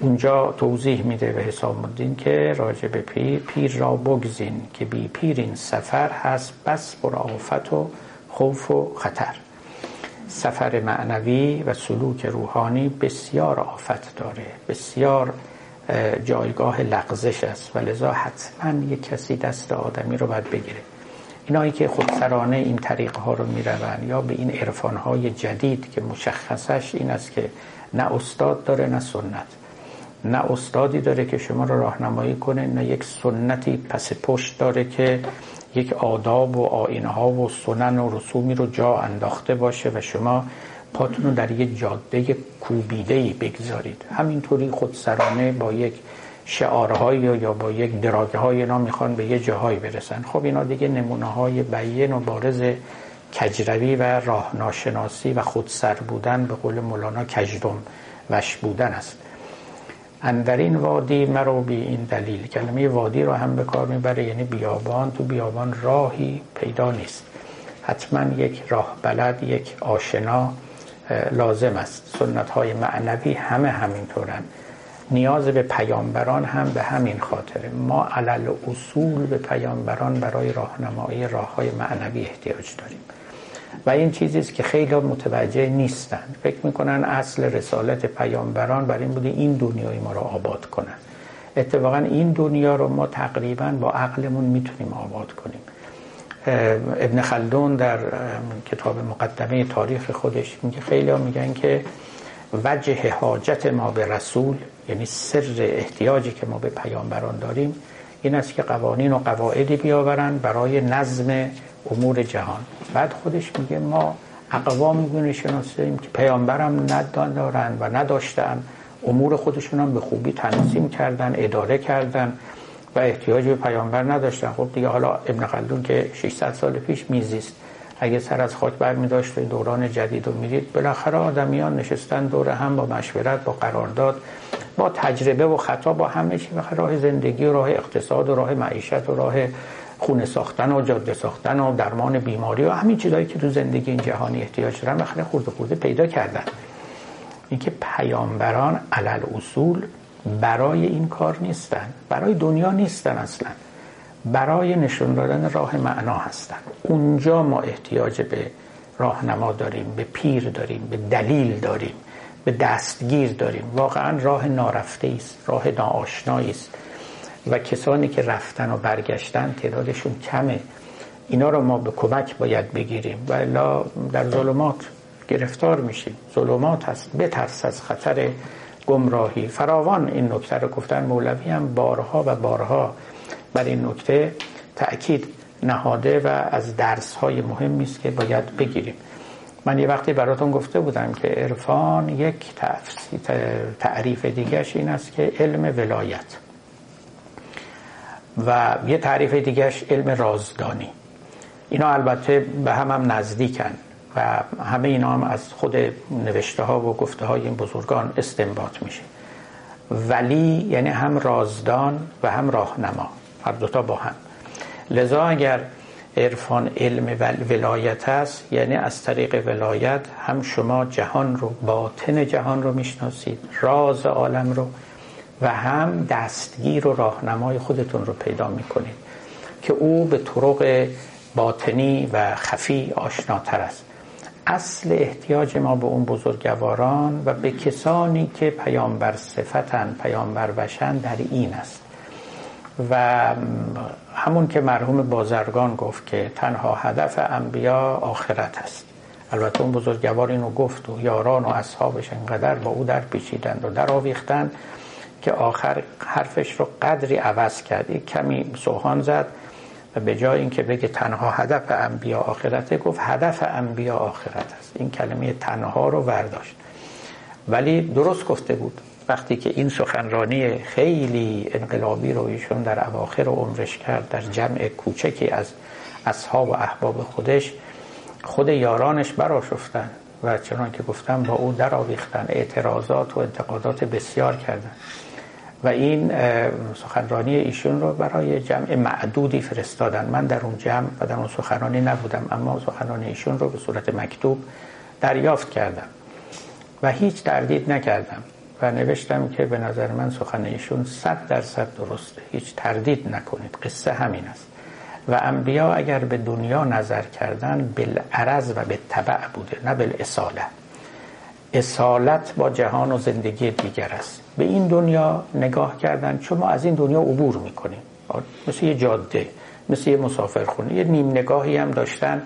اونجا توضیح میده به حسام الدین که راجع به پیر، پیر را بگزین که بی پیر این سفر هست بس بر آفت و خوف و خطر. سفر معنوی و سلوک روحانی بسیار آفت داره، بسیار جایگاه لغزش است و لذا حتما یک کسی دست آدمی رو باید بگیره. اینایی که خودسرانه این طریق ها رو میروند یا به این عرفان های جدید که مشخصش این است که نه استاد داره نه سنت، نه استادی داره که شما رو راهنمایی کنه، نه یک سنتی پس پشت داره که یک آداب و آیین ها و سنن و رسومی رو جا انداخته باشه و شما پاتون رو در یک جاده کوبیده‌ای بگذارید. همینطوری خودسرانه با یک شعارهایی یا با یک دراگه های اینا میخوان به یه جاهایی برسن. خب اینا دیگه نمونه های بیان و بارز کجروی و راه ناشناسی و خودسر بودن، به قول مولانا کجدم وش بودن است. اندر این وادی مرو بی این دلیل، کلمه وادی رو هم به کار میبره یعنی بیابان. تو بیابان راهی پیدا نیست، حتما یک راه بلد، یک آشنا لازم است. سنت های معنوی همه همینطورن، نیاز به پیامبران هم به همین خاطره. ما علل اصول به پیامبران برای راهنمایی راههای معنوی احتیاج داریم و این چیزی است که خیلی متوجه نیستند. فکر میکنن اصل رسالت پیامبران برای این بوده این دنیای ما رو آباد کنن. اتفاقا این دنیا رو ما تقریبا با عقلمون میتونیم آباد کنیم. ابن خلدون در کتاب مقدمه تاریخ خودش میگه، خیلی ها میگن که وجه حاجت ما به رسول، یعنی سر احتیاجی که ما به پیامبران داریم، این است که قوانین و قواعدی بیاورن برای نظم امور جهان. بعد خودش میگه ما اقوام گونه شناسیم که پیامبرم ندارن و نداشتن، امور خودشون هم به خوبی تنظیم کردن، اداره کردن و احتیاج به پیامبر نداشتن. خب دیگه حالا ابن خلدون که ششصد سال پیش میزیست، اگه سر از خاک برمی‌داشت و دوران جدید رو می‌دید، بالاخره آدمیان نشستن دور هم با مشورت، با قرارداد، با تجربه و خطا، با همه چی، راه زندگی و راه اقتصاد و راه معیشت و راه خونه ساختن و جاده ساختن و درمان بیماری و همین چیزایی که تو زندگی این جهانی احتیاج دارن، بالاخره خورده خورده پیدا کردن. اینکه پیامبران علل اصول برای این کار نیستن، برای دنیا نیستن، اصلا برای نشون دادن راه معنا هستن. اونجا ما احتیاج به راهنما داریم، به پیر داریم، به دلیل داریم، به دستگیر داریم. واقعا راه نارفته است، راه ناآشنایی است و کسانی که رفتن و برگشتن تعدادشون کمه. اینا رو ما به کمک باید بگیریم و الا در ظلمات گرفتار میشیم. ظلمات هست، بترس از خطر گمراهی فراوان. این نکته رو گفتن، مولوی هم بارها و بارها بر این نکته تأکید نهاده و از درس‌های مهمی است که باید بگیریم. من یه وقتی براتون گفته بودم که عرفان یک تعریف دیگه‌اش این است که علم ولایت و یه تعریف دیگه‌اش علم رازدانی. اینا البته به هم هم نزدیکن و همه اینا هم از خود نوشته‌ها و گفته‌های این بزرگان استنباط میشه. ولی یعنی هم رازدان و هم راهنما، هر دوتا با هم. لذا اگر عرفان علم ولایت است، یعنی از طریق ولایت هم شما جهان رو، باطن جهان رو میشناسید، راز عالم رو، و هم دستگیر و راهنمای خودتون رو پیدا میکنید که او به طرق باطنی و خفی آشناتر است. اصل احتیاج ما به اون بزرگواران و به کسانی که پیامبر صفتن، پیامبر وشن، در این است. و همون که مرحوم بازرگان گفت که تنها هدف انبیا آخرت است. البته اون بزرگوار اینو گفت و یاران و اصحابش انقدر با او در پیچیدند و در آویختند که آخر حرفش رو قدری عوض کرد، یک کمی سوهان زد و به جای اینکه بگه تنها هدف انبیا آخرته، گفت هدف انبیا آخرت است. این کلمه تنها رو برداشت، ولی درست گفته بود. وقتی که این سخنرانی خیلی انقلابی رو ایشون در اواخر عمرش کرد در جمع کوچکی از اصحاب و احباب خودش، خود یارانش برآشفتند و چنان که گفتم با او در آویختن، اعتراضات و انتقادات بسیار کردند و این سخنرانی ایشون رو برای جمع معدودی فرستادن. من در اون جمع و در اون سخنرانی نبودم، اما سخنرانی ایشون رو به صورت مکتوب دریافت کردم و هیچ تردید نکردم و نوشتم که به نظر من سخن ایشون صد درصد درسته، هیچ تردید نکنید، قصه همین است. و انبیا اگر به دنیا نظر کردن بالعرض و به تبع بوده، نه بالاصاله. اصالت با جهان و زندگی دیگر است. به این دنیا نگاه کردن، چون ما از این دنیا عبور میکنیم، مثل یه جاده، مثل یه مسافرخونه. یه نیم نگاهی هم داشتن،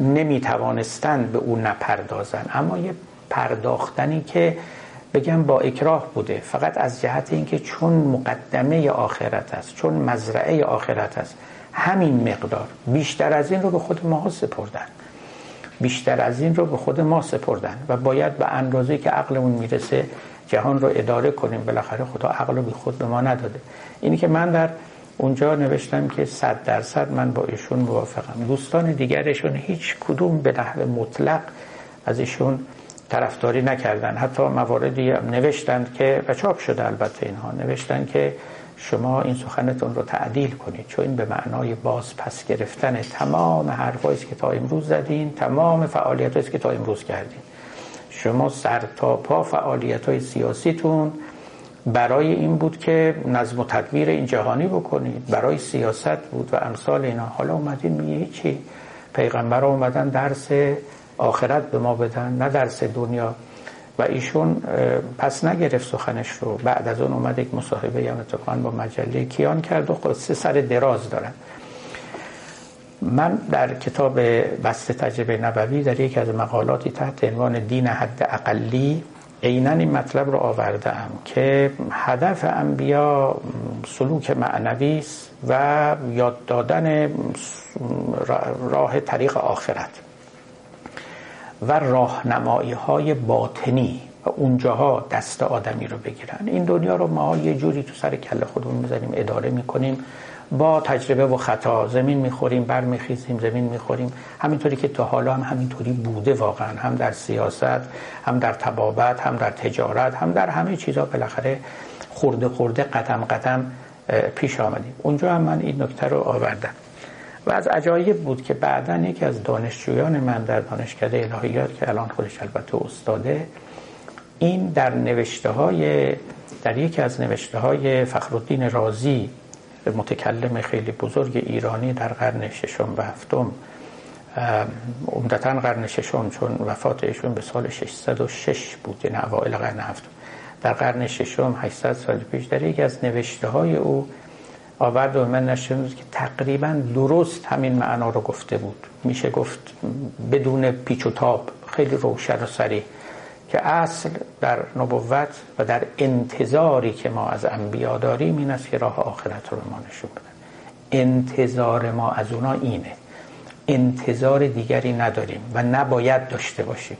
نمیتوانستند به اون نپردازن، اما یه پرداختنی که بگم با اکراه بوده، فقط از جهت اینکه چون مقدمه آخرت است، چون مزرعه آخرت است، همین مقدار. بیشتر از این رو به خود ما سپردن، بیشتر از این رو به خود ما سپردن و باید به اندازه‌ای که عقلمون میرسه جهان رو اداره کنیم. بالاخره خدا عقل رو بی خود به ما نداده. اینی که من در اونجا نوشتم که صد درصد من با ایشون موافقم. دوستان دیگرشون هیچ کدوم به نحو مطلق از ایشون طرفداری نکردن. حتی مواردی هم نوشتند که و چاپ شده، البته اینها نوشتند که شما این سخنتون رو تعدیل کنید، چون این به معنای باز پس گرفتن تمام حرفایی است که تا امروز زدین، تمام فعالیتایی است که تا امروز کردین. شما سر تا پا فعالیت‌های سیاسیتون برای این بود که نظم و تدبیر این جهانی بکنید، برای سیاست بود و امثال اینا. حالا اومدین میگه چی؟ پیغمبر اومدن درس آخرت به ما بدن، نه درس دنیا. و ایشون پس نگرفت سخنش رو. بعد از اون اومد یک مصاحبه هم اتفاقاً با مجله کیان کرد و قصه سر دراز دارن. من در کتاب بسته تجربه نبوی در یکی از مقالاتی تحت عنوان دین حد اقلی عیناً این مطلب رو آوردم که هدف انبیا سلوک معنوی است و یاد دادن راه طریق آخرت و راهنمایی‌های باطنی و اونجاها دست آدمی رو بگیرن. این دنیا رو ما یه جوری تو سر کله خودمون می‌ذاریم، اداره می‌کنیم، با تجربه و خطا زمین می‌خوریم، برمیخیزیم، زمین می‌خوریم. همینطوری که تا حالا هم همینطوری بوده واقعا، هم در سیاست، هم در طبابت، هم در تجارت، هم در همه چیزا. بالاخره خورده خورده قدم قدم پیش آمدیم. اونجا هم من این نکته رو آوردم و از عجایب بود که بعداً یکی از دانشجویان من در دانشکده الهیات که الان خودش البته استاده، این در نوشته های در یکی از نوشته های فخرالدین رازی، متکلم خیلی بزرگ ایرانی در قرن ششم و هفتم، عمدتاً قرن ششم، چون وفات ایشون به سال ششصد و شش بود، یعنی اوایل قرن هفتم، در قرن ششم هشتصد سال پیش در یکی از نوشته های او آورد و من نشنید که تقریبا درست همین معنا رو گفته بود. میشه گفت بدون پیچ و تاب، خیلی روشن و صریح، که اصل در نبوت و در انتظاری که ما از انبیا داریم این است که راه آخرت رو به ما نشون بدن. انتظار ما از اونا اینه، انتظار دیگری نداریم و نباید داشته باشیم.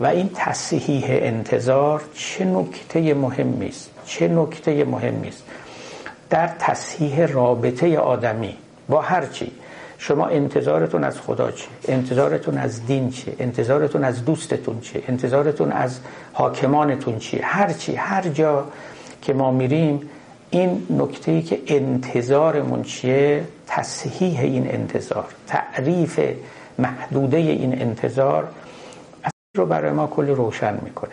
و این تصحیح انتظار چه نکته مهمی است، چه نکته مهمی است در تصحیح رابطه آدمی با هر چی. شما انتظارتون از خدا چیه؟ انتظارتون از دین چیه؟ انتظارتون از دوستتون چیه؟ انتظارتون از حاکمانتون چیه؟ هر چی، هر جا که ما میریم این نکته‌ای که انتظارمون چیه، تصحیح این انتظار، تعریف محدوده این انتظار رو برای ما کلی روشن میکنه.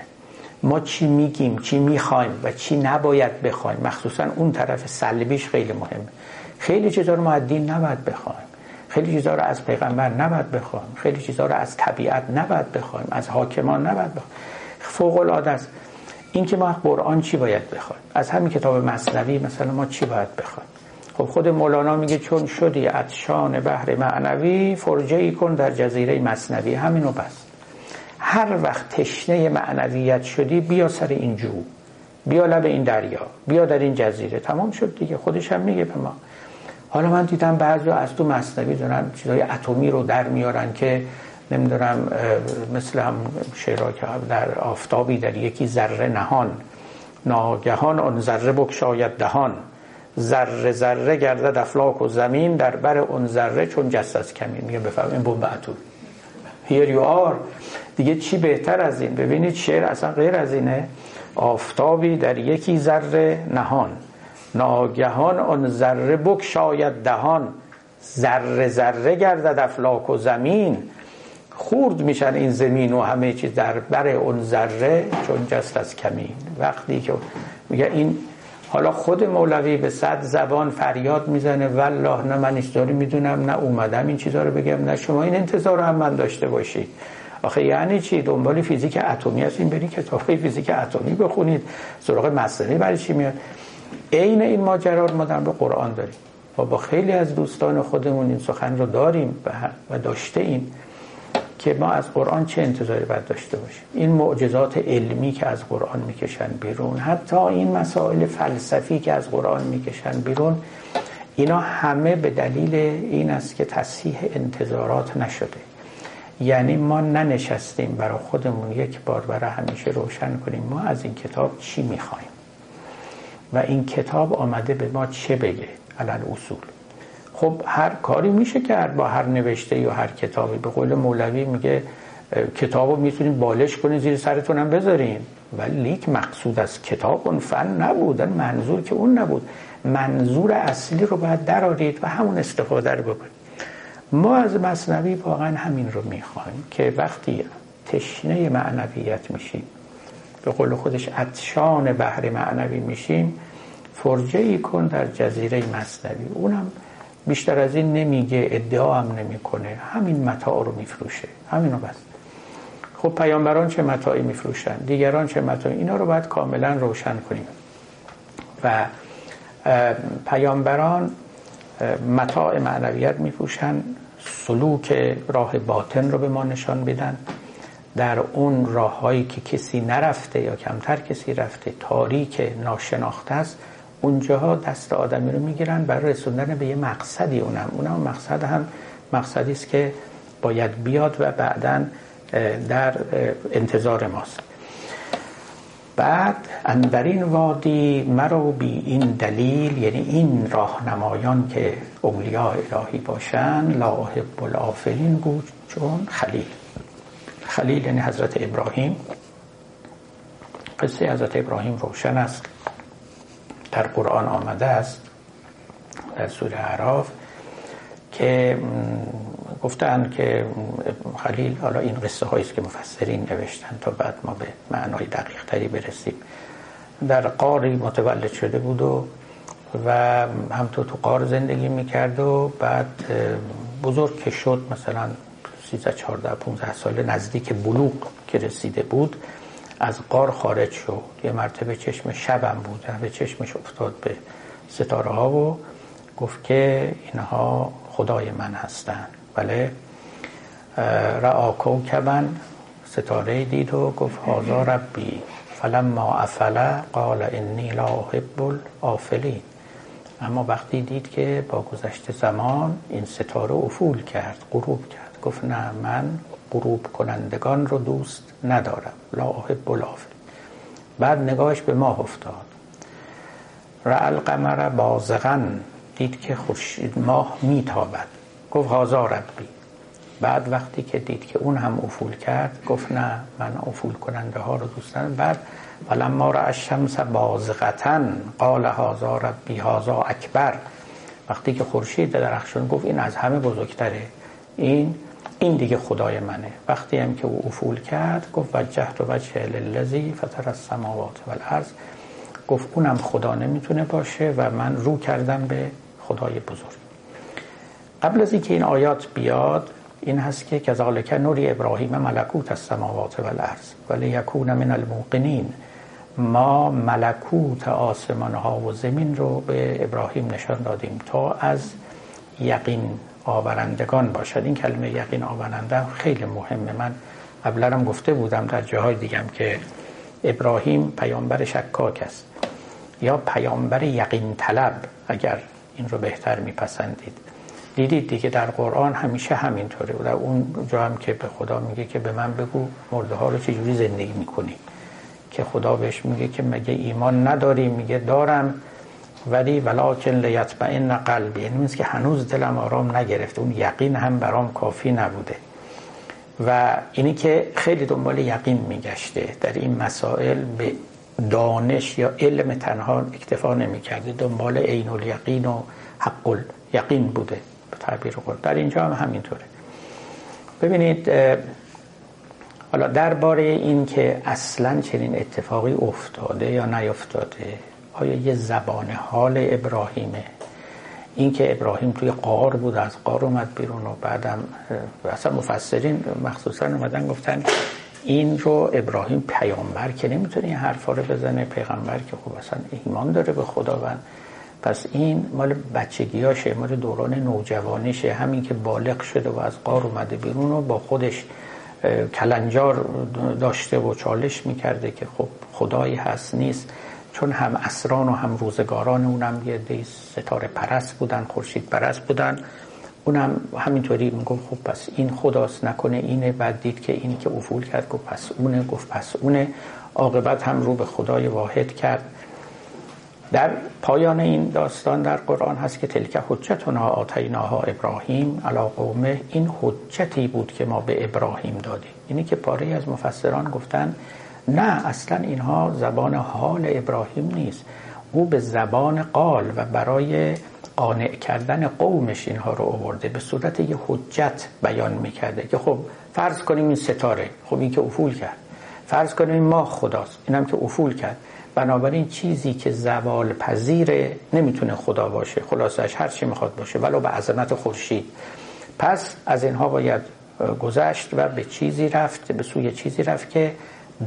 ما چی میگیم، چی میخوایم و چی نباید بخوایم. مخصوصا اون طرف سلبیش خیلی مهمه. خیلی چیزا رو ما از دین نباید بخوایم، خیلی چیزا رو از پیغمبر نباید بخوایم، خیلی چیزا رو از طبیعت نباید بخوایم، از حاکمان نباید بخوایم. فوق العاده است این که ما از قرآن چی باید بخوایم، از همین کتاب مثنوی مثلا ما چی باید بخوایم. خب خود مولانا میگه چون شدی عطشان بحر معنوی، فرجه ای کن در جزیره مثنوی. همینو بس. هر وقت تشنه معنویت شدی، بیا سر این جو، بیا لب این دریا، بیا در این جزیره. تمام شد دیگه. خودش هم میگه به ما. حالا من دیدم بعضی از تو مثنوی دارن چیزای اتمی رو در میارن که نمیدونم، مثل هم شعرها که در آفتابی در یکی ذره نهان، ناگهان آن ذره بکشاید دهان، ذره ذره گردد افلاک و زمین، در بر اون ذره چون جست از کمین. میگه بفهم این بمب اتم، here you are، دیگه چی بهتر از این؟ ببینید شعر اصلا غیر از اینه. آفتابی در یکی ذره نهان، ناگهان آن ذره بکشاید دهان، ذره ذره گردد افلاک و زمین، خورد میشن این زمین و همه چیز در بر اون ذره چون جست از کمین. وقتی که میگه این، حالا خود مولوی به صد زبان فریاد میزنه والله نه من ایشداری میدونم، نه اومدم این چیزا رو بگم، نه شما این انتظار هم من داشته باشید. آخه یعنی چی؟ دنبال فیزیک اتمی هستین، برید کتابای فیزیک اتمی بخونید، سراغ مسئله برای چی میاد؟ عین این ماجرا ما در قرآن داریم و با خیلی از دوستان خودمون این سخن رو داریم و داشته ایم که ما از قرآن چه انتظاری باید داشته باشیم. این معجزات علمی که از قرآن میکشن بیرون، حتی این مسائل فلسفی که از قرآن میکشن بیرون، اینا همه به دلیل این است که تصحیح انتظارات نشده. یعنی ما ننشستیم برای خودمون یک بار برای همیشه روشن کنیم ما از این کتاب چی میخوایم و این کتاب آمده به ما چه بگه علل اصول. خب هر کاری میشه کرد با هر نوشته یا هر کتابی. به قول مولوی میگه کتابو میتونیم بالش کنیم زیر سرتون هم بذارین، ولی مقصود از کتاب اون فن نبودن، منظور که اون نبود، منظور اصلی رو باید درآرید و همون استفاده رو بکنید. ما از مثنوی واقعا همین رو میخوایم که وقتی تشنه معنویت میشیم، به قول خودش عطشان بحر معنوی میشیم، فرجه ای کن در جزیره مثنوی. اونم بیشتر از این نمیگه، ادعا هم نمیکنه، همین متاع رو میفروشه، همینو بس. خب پیامبران چه متاعی میفروشن، دیگران چه متاعی، اینا رو باید کاملا روشن کنیم. و پیامبران متاع معنویت میفروشن، سلوک راه باطن رو به ما نشان میدن، در اون راههایی که کسی نرفته یا کمتر کسی رفته، تاریک ناشناخته است، اونجاها دست آدمی رو میگیرن برای رسوندن به یه مقصدی. اونم اونم مقصد هم مقصدی است که باید بیاد و بعداً در انتظار ماست. بعد اندر این وادی مرو بی این دلیل، یعنی این راهنمایان که اولیاء الهی باشن، لا احب الافلین گو چون خلیل. خلیل یعنی حضرت ابراهیم. قصه حضرت ابراهیم روشن است، در قرآن آمده است، در سوره اعراف، که گفتن که خلیل، حالا این قصه هایی است که مفسرین نوشتن تا بعد ما به معنای دقیق تری برسیم، در غاری متولد شده بود و و هم تو تو غار زندگی میکرد و بعد بزرگ که شد، مثلا سیزده چهارده پانزده ساله نزدیک بلوغ که رسیده بود، از غار خارج شد. یه مرتبه چشم شبم بود، به چشمش افتاد به ستاره ها و گفت که اینها خدای من هستن. بله، رأی کوکبن، ستاره دید و گفت هذا ربی، فلما افل قال انی لا احب الافلین. اما وقتی دید که با گذشت زمان این ستاره افول کرد، غروب کرد، گفت نه، من غروب کنندگان رو دوست ندارم، لا احب الافل. بعد نگاهش به ماه افتاد، رأى القمر بازغا، دید که خورشید ماه میتابد، گفت هذا ربی. بعد وقتی که دید که اون هم افول کرد، گفت نه، من افول کننده ها رو دوست ندارم. بعد فلما رأى الشمس بازغة قال هذا ربی هذا اکبر. وقتی که خورشید درخشان، گفت این از همه بزرگتره، این این دیگه خدای منه. وقتی هم که او افول کرد، گفت وجهت وجهی للذی فطر السماوات والارض، گفت اونم خدا نمیتونه باشه و من رو کردم به خدای بزرگ. قبل از اینکه این آیات بیاد، این هست که کذالک نوری ابراهیم ملکوت السماوات والارض ولیکون من الموقنین. ما ملکوت آسمان ها و زمین رو به ابراهیم نشان دادیم تا از یقین آورندگان باشد. این کلمه یقین آورنده خیلی مهمه. من قبلا هم گفته بودم در جاهای دیگه که ابراهیم پیامبر شکاک است یا پیامبر یقین طلب، اگر این رو بهتر میپسندید. دیدید دیگه در قرآن همیشه همینطوره. در اون جا هم که به خدا میگه که به من بگو مرده ها رو چجوری زندگی میکنی، که خدا بهش میگه که مگه ایمان نداری؟ میگه دارم، ولی ولکن لیطمئن قلبی، یعنی اینست که هنوز دلم آرام نگرفته، اون یقین هم برام کافی نبوده. و اینی که خیلی دنبال یقین میگشته در این مسائل، به دانش یا علم تنها اکتفا نمیکرده، دنبال عین الیقین و حق الیقین بوده به تعبیر قول. در اینجا هم همینطوره. ببینید حالا درباره این که اصلا چنین اتفاقی افتاده یا نیفتاده، آیا یه زبان حال ابراهیمه، این که ابراهیم توی غار بود از غار اومد بیرون و بعدم اصلا مفسرین مخصوصا اومدن گفتن این رو ابراهیم پیامبر که نمیتونه این حرفا رو بزنه، پیغمبر که خب اصلا ایمان داره به خداوند، پس این مال بچگیاشه، مال دوران نوجوانیشه، همین که بالغ شده و از غار اومده بیرون و با خودش کلنجار داشته و چالش میکرده که خب خدایی هست نیست، چون هم اسران و هم روزگاران اونم یه دی ستاره پرست بودن، خورشید پرست بودن، اونم همینطوری میگفت خب پس این خداست، نکنه اینه. بعد دید که اینی که افول کرد گفت پس اونه، گفت پس اونه، عاقبت هم رو به خدای واحد کرد. در پایان این داستان در قرآن هست که تلک حجتنا آتیناها ابراهیم علی قومه، این حجتی بود که ما به ابراهیم دادیم. اینی که پاره‌ای از مفسران گفتن نه اصلا اینها زبان حال ابراهیم نیست، او به زبان قال و برای قانع کردن قومش اینها رو آورده، به صورت یه حجت بیان میکرده که خب فرض کنیم این ستاره، خب این که افول کرد، فرض کنیم این ماه خداست، اینم که افول کرد، بنابراین چیزی که زوال پذیره نمیتونه خدا باشه، خلاصش هر چی میخواد باشه ولو به عظمت خورشید. پس از اینها باید گذشت و به چیزی رفت، به سوی چیزی رفت که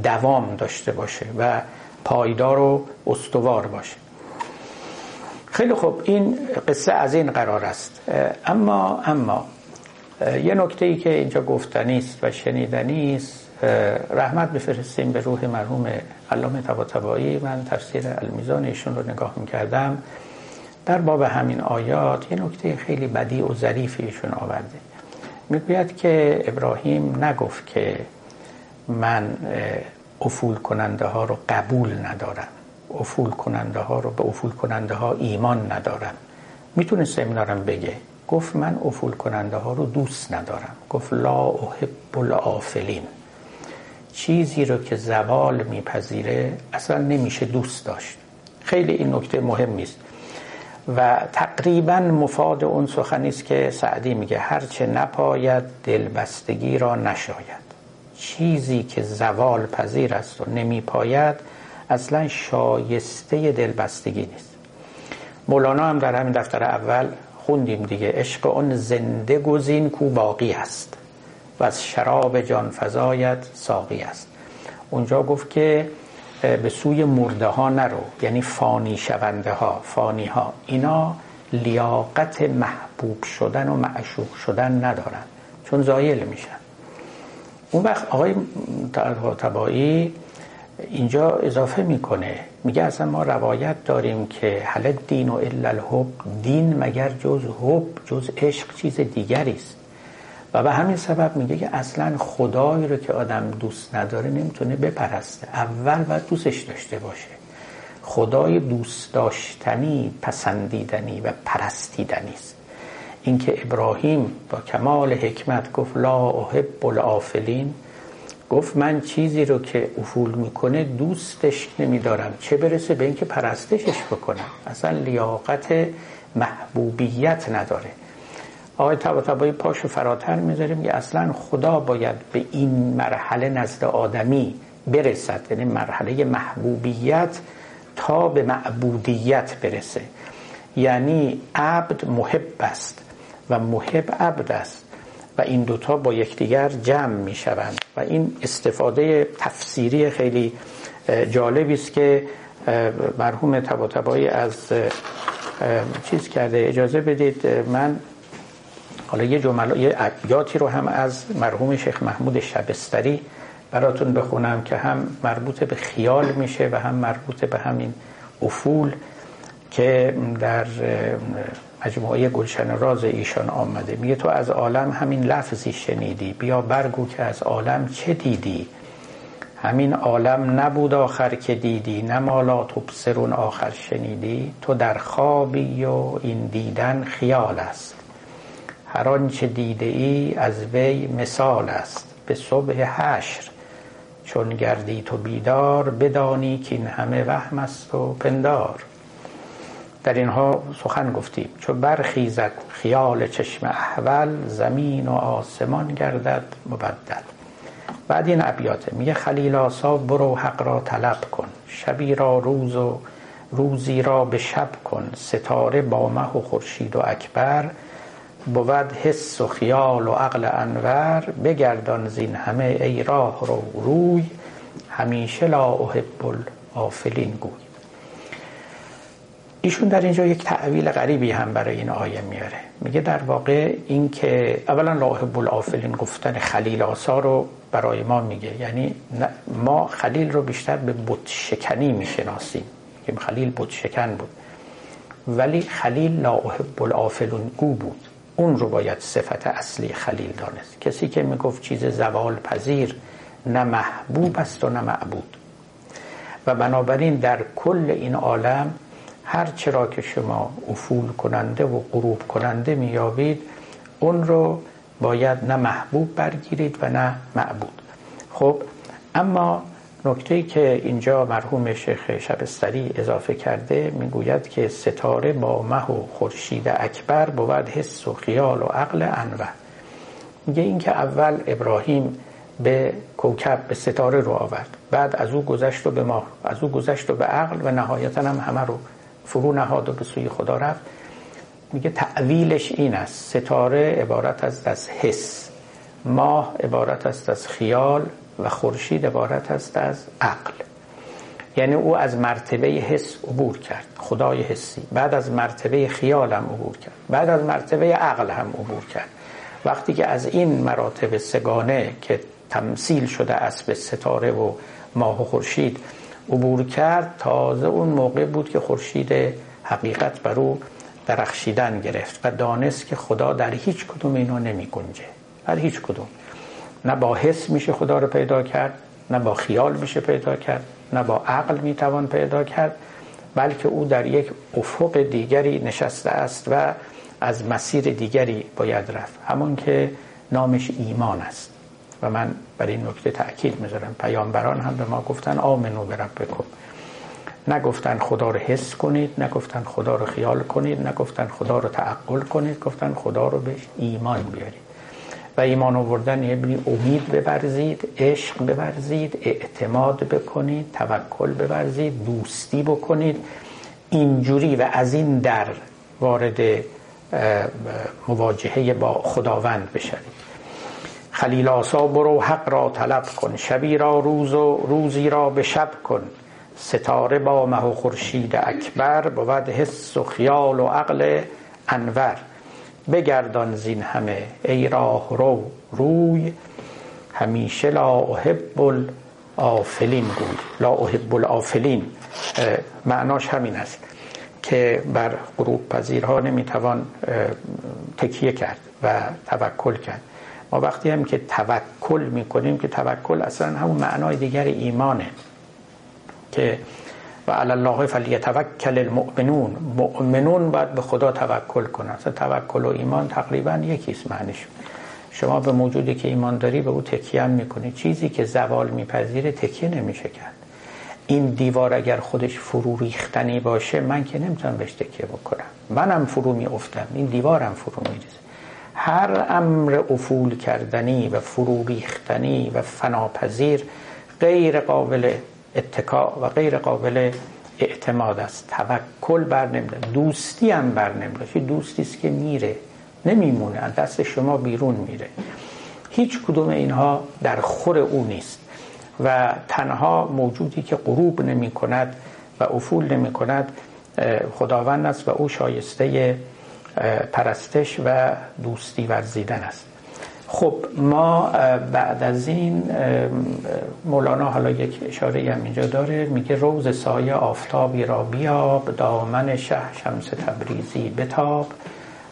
دوام داشته باشه و پایدار و استوار باشه. خیلی خوب، این قصه از این قرار است. اما اما یه نکته‌ای که اینجا گفتنی است و شنیدنی است، رحمت بفرستیم به روح مرحوم علامه طباطبایی. من تفسیر المیزان ایشون رو نگاه می‌کردم، در باب همین آیات یه نکته خیلی بدیع و ظریفی ایشون آورده. میگوید که ابراهیم نگفت که من افول کننده ها رو قبول ندارم، افول کننده ها رو به افول کننده ها ایمان ندارم. میتونست ایمنارم بگه، گفت من افول کننده ها رو دوست ندارم، گفت لا احب الافلین. چیزی رو که زوال میپذیره اصلا نمیشه دوست داشت. خیلی این نکته مهمی است و تقریبا مفاد اون سخنی است که سعدی میگه هرچه نپاید دلبستگی را نشاید. چیزی که زوال پذیر است و نمی پاید اصلا شایسته دلبستگی نیست. مولانا هم در همین دفتر اول خوندیم دیگه، عشق آن زنده گزین کو باقی است و از شراب جان فزایت ساقی است. اونجا گفت که به سوی مرده ها نرو، یعنی فانی شونده ها، فانی ها اینا لیاقت محبوب شدن و معشوق شدن ندارن، چون زایل میشن. اون وقت آقای طباطبایی اینجا اضافه میکنه، میگه اصلا ما روایت داریم که هل دین و الا الحب، دین مگر جز حب، جز عشق چیز دیگری است. و به همین سبب میگه که اصلا خدایی رو که آدم دوست نداره نمیتونه بپرسته، اول باید دوستش داشته باشه. خدای دوست داشتنی، پسندیدنی و پرستیدنی است. اینکه ابراهیم با کمال حکمت گفت لا احب الافلین، گفت من چیزی رو که افول میکنه دوستش نمیدارم، چه برسه به اینکه پرستشش بکنم، اصلا لیاقت محبوبیت نداره. آقای طباطبایی پاشو فراتر میذاریم که اصلا خدا باید به این مرحله نزد آدمی برسد، یعنی مرحله محبوبیت تا به معبودیت برسه. یعنی عبد محب است و محب عبد است و این دوتا با یکدیگر جمع می شوند. و این استفاده تفسیری خیلی جالبی است که مرحوم طباطبایی از چیز کرده. اجازه بدید من حالا یه جمله، یه ابیاتی رو هم از مرحوم شیخ محمود شبستری براتون بخونم که هم مربوط به خیال میشه و هم مربوط به همین افول. که در مجموعه گلشن راز ایشان آمده، میگه تو از عالم همین لفظی شنیدی، بیا برگو که از عالم چه دیدی؟ همین عالم نبود آخر که دیدی، نه مالا تبصرون آخر شنیدی. تو در خوابی و این دیدن خیال است، هر آنچه دیده ای از وی مثال است. به صبح حشر چون گردی تو بیدار، بدانی که این همه وهم است و پندار. در اینها سخن گفتیم. چو برخیزد خیال چشم احول، زمین و آسمان گردد مبدل. بعد این ابیاته، میگه خلیل آسا برو حق را طلب کن، شبی را روز و روزی را به شب کن. ستاره با مه و خورشید و اکبر، بود حس و خیال و عقل انور. بگردان زین همه ای راه رو روی، همیشه لا احب الآفلین گوی. ایشون در اینجا یک تأویل غریبی هم برای این آیه میاره. میگه در واقع این که اولا لا احب الآفلین گفتن خلیل آسا رو برای ما میگه، یعنی ما خلیل رو بیشتر به بت شکنی میشناسیم، خلیل بت شکن بود، ولی خلیل لا احب الآفلین گو بود. اون رو باید صفت اصلی خلیل دانست، کسی که میگفت چیز زوال پذیر، نه محبوب است و نه معبود. و بنابراین در کل این عالم هر چرا که شما افول کننده و غروب کننده میابید، اون رو باید نه محبوب برگیرید و نه معبود. خب اما نکته‌ای که اینجا مرحوم شیخ شبستری اضافه کرده، میگوید که ستاره با مه و خورشید اکبر، بود حس و خیال و عقل انور. میگه این که اول ابراهیم به کوکب، به ستاره رو آورد، بعد از او گذشت و به ماه، از او گذشت و به عقل، و نهایتا هم همه رو فرو نهاد و به سوی خدا رفت. میگه تأویلش این است، ستاره عبارت است از حس، ماه عبارت است از خیال و خورشید عبارت است از عقل. یعنی او از مرتبه حس عبور کرد، خدای حسی، بعد از مرتبه خیال هم عبور کرد، بعد از مرتبه عقل هم عبور کرد. وقتی که از این مراتب سگانه که تمثیل شده است به ستاره و ماه و خورشید عبور کرد، تازه اون موقع بود که خورشید حقیقت بر او درخشیدن گرفت و دانست که خدا در هیچ کدوم اینا نمی گنجه. در هیچ کدوم، نه با حس میشه خدا رو پیدا کرد، نه با خیال میشه پیدا کرد، نه با عقل میتوان پیدا کرد، بلکه او در یک افق دیگری نشسته است و از مسیر دیگری باید رفت، همون که نامش ایمان است. و من برای این نکته تأکید میذارم، پیامبران هم به ما گفتن آمنو بربکم، نگفتن خدا رو حس کنید، نگفتن خدا رو خیال کنید، نگفتن خدا رو تعقل کنید، گفتن خدا رو به ایمان بیارید. و ایمان آوردن یعنی امید ببرزید، عشق ببرزید، اعتماد بکنید، توکل ببرزید، دوستی بکنید. اینجوری و از این در وارد مواجهه با خداوند بشید. خلیل آسا برو حق را طلب کن، شبی را روز و روزی را به شب کن. ستاره با مه و خورشید اکبر، بود حس و خیال و عقل انور. بگردان زین همه ای راه رو روی، همیشه لا احب الآفلین گوی. لا احب الآفلین معناش همین است که بر غروب پذیرها نمیتوان تکیه کرد و توکل کرد. ما وقتی هم که توکل میکنیم، که توکل اصلا همون معنای دیگر ایمانه، که و علی الله فلیتوکل المؤمنون. مؤمنون باید به خدا توکل کنن. اصلا توکل و ایمان تقریبا یکیست معنیش. شما به موجودی که ایمان داری به او تکیه هم میکنی، چیزی که زوال میپذیره تکیه نمیشه کرد. این دیوار اگر خودش فرو ریختنی باشه، من که نمیتونم بهش تکیه بکنم، منم فرو میافتم، این دیوارم فرو میریزه. هر امر افول کردنی و فرو ریختنی و فناپذیر غیر قابل اتکا و غیر قابل اعتماد است. توکل بر نمیاد، دوستی هم بر نمیاد. دوستی است که میره، نمیمونه، از دست شما بیرون میره. هیچ کدوم اینها در خور او نیست و تنها موجودی که غروب نمی کند و افول نمی کند خداوند است و او شایسته پرستش و دوستی ورزیدن است. خب ما بعد از این مولانا حالا یک اشاره هم اینجا داره، میگه روز سایه آفتابی را بیاب، دامن شه شمس تبریزی بتاب،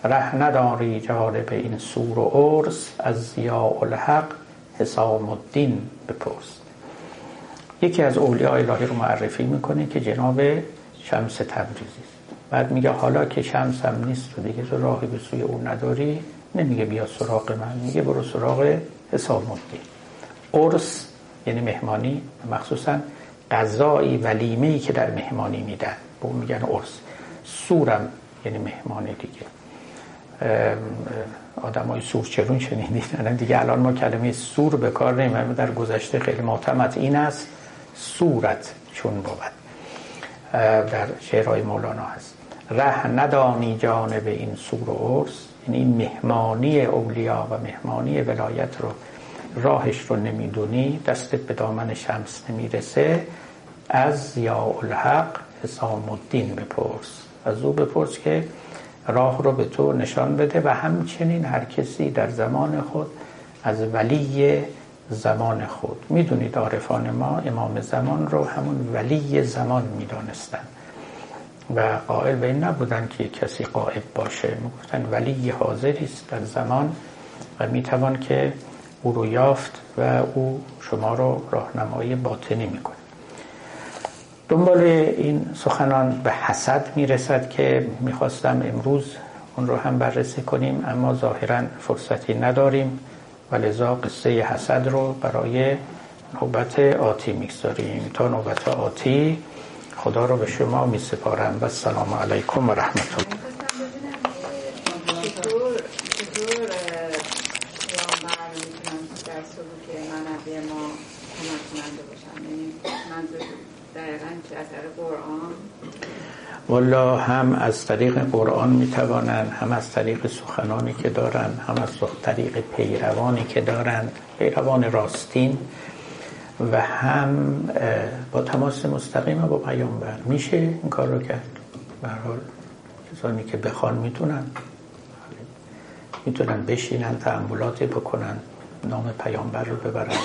ره نداری جانب این سور و عرس، از ضیاء الحق حسام الدین بپرس. یکی از اولیای الهی رو معرفی میکنه که جناب شمس تبریزی، بعد میگه حالا که شمس هم نیست و دیگه تو راهی به سوی اون نداری، نمیگه بیا سراغ من، میگه برو سراغ حسام الدین. عرس یعنی مهمانی، مخصوصا غذایی ولیمه‌ای که در مهمانی میدن به اون میگن عرس. سورم یعنی مهمانی دیگه، آدمای سورچلون شنیدید دیگه، الان ما کلمه سور به کار نمیبریم، در گذشته خیلی معتمد این است صورت چون بابد در شعرهای مولانا هست. ره ندانی جانب این سور و عرس، یعنی مهمانی اولیا و مهمانی ولایت رو راهش رو نمیدونی، دستت به دامن شمس نمیرسه، از ضیاء الحق حسام الدین بپرس، از او بپرس که راه رو به تو نشان بده. و همچنین هر کسی در زمان خود از ولی زمان خود. میدونید عارفان ما امام زمان رو همون ولی زمان میدانستن و قائل به این نبودن که کسی غائب باشه، میگفتن ولی حاضری است در زمان و میتوان که او رو یافت و او شما رو راهنمایی باطنی میکنه. دنبال این سخنان به حسد میرسد که میخواستم امروز اون رو هم بررسی کنیم، اما ظاهراً فرصتی نداریم و لذا قصه حسد رو برای نوبت آتی میگذاریم. تا نوبت آتی خدا رو به شما میسپارم و السلام علیکم و رحمت الله. والا هم از طریق قرآن میتوانند، هم از طریق سخنانی که دارند، هم از طریق پیروانی که دارند، پیروان راستین، و هم با تماس مستقیم با پیامبر میشه این کار رو کرد. به هر حال کسانی که بخوان میتونن میتونن بشینن تأملاتی بکنن، نام پیامبر رو ببرن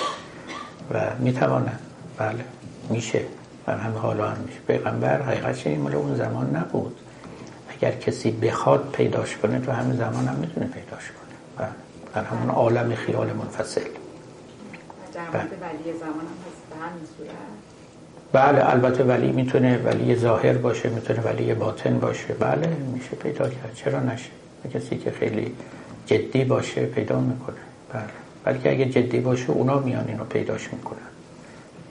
و میتوانن. بله میشه، بر همه حالا هم میشه. پیغمبر حقیقتش این مال اون زمان نبود، اگر کسی بخواد پیداش کنه تو همه زمان هم میتونه پیداش کنه، در همون عالم خیال منفصل. بله. ولی زمان هم به همین صورت. بله البته ولی میتونه ولی ظاهر باشه، میتونه ولی باطن باشه. بله میشه پیدا کرد، چرا نشه؟ کسی که خیلی جدی باشه پیدا میکنه. بله بلکه اگه جدی باشه اونا میان اینو پیداش میکنن،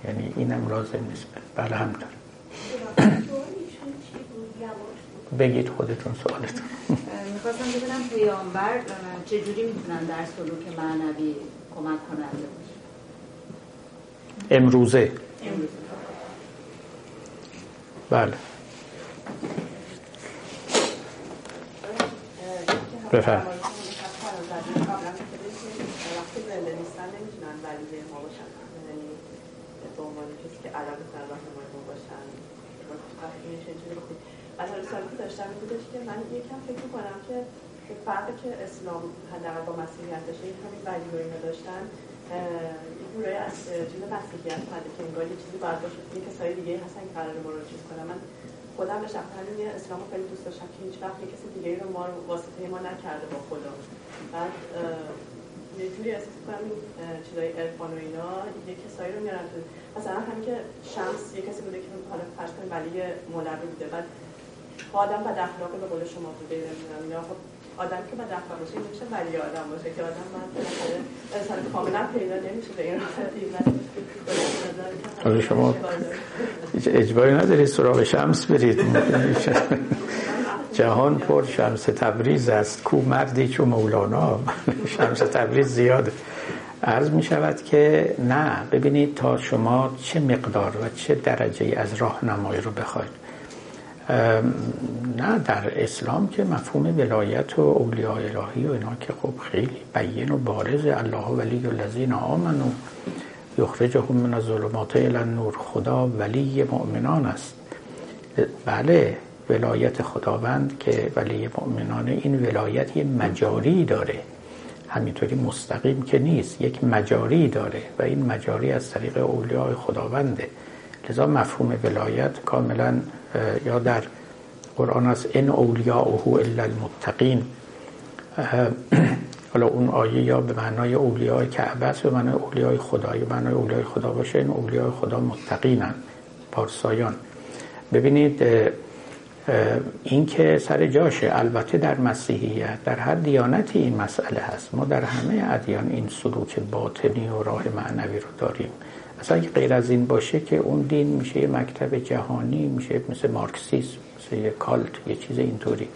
یعنی اینم لازم نیست. بله هم داره. بگید خودتون سوالتون. میخواستم ببینم پیامبر چجوری میتونن در سلوک معنوی کمک کننده باشه؟ امروزه. امروزه بله بفرم. برای از چیز مسیحیت اومده که انگار یه چیزی باید باشه، یه کسایی دیگه هستن که قراره ما رو چیز کنن. من خودم به شخص همین اسلام رو خیلی دوست داشتم که هیچ وقت یه کسی دیگه رو ما رو واسطه ما نکرده با خدا. بعد یه جوری احساس می‌کنم این چیزای عرفان و اینا یه کسایی رو میارن، مثلا همین که شمس یه کسی بوده که حالا فرض کنیم ولی مولوی بوده، بعد آدم بد اخلاقی به قول شما بوده، نمی‌دونم اینا. خب آدم که بعد اخلاق باشه میشه ولی آدم باشه که آدم مثلا کاملا پیدا نمیشه به این راحتی. حالا شما هیچ اجباری ندارید سراغ شمس برید. جهان پر شمس تبریز است، کو مردی چو مولانا. شمس تبریز زیاد. عرض می شود که نه، ببینید تا شما چه مقدار و چه درجه از راهنمایی رو بخواید. نه در اسلام که مفهوم ولایت و اولیاء الهی و اینا که خب خیلی بیان و بارز، الله ولی الذین آمنوا یخرجهم من الظلمات الی النور، خدا ولی مؤمنان است. بله ولایت خداوند که ولی مؤمنان، این ولایت یه مجاری داره، همینطوری مستقیم که نیست، یک مجاری داره و این مجاری از طریق اولیاء خداونده. لذا مفهوم ولایت کاملا یا در قرآن است ان اولیاءه الا المتقین، حالا اون آیه یا به معنای اولیاء کعبه است، به معنای اولیاء خدا، یا معنای اولیاء خدا باشه، این اولیاء خدا متقینن، پارسایان. ببینید این که سر جاشه، البته در مسیحیت، در هر دیانتی این مسئله هست. ما در همه ادیان این سلوک باطنی و راه معنوی رو داریم. اصلا اگه غیر از این باشه که اون دین میشه یه مکتب جهانی، میشه مثل مارکسیسم، مثل یه کالت، یه چیز اینطوری.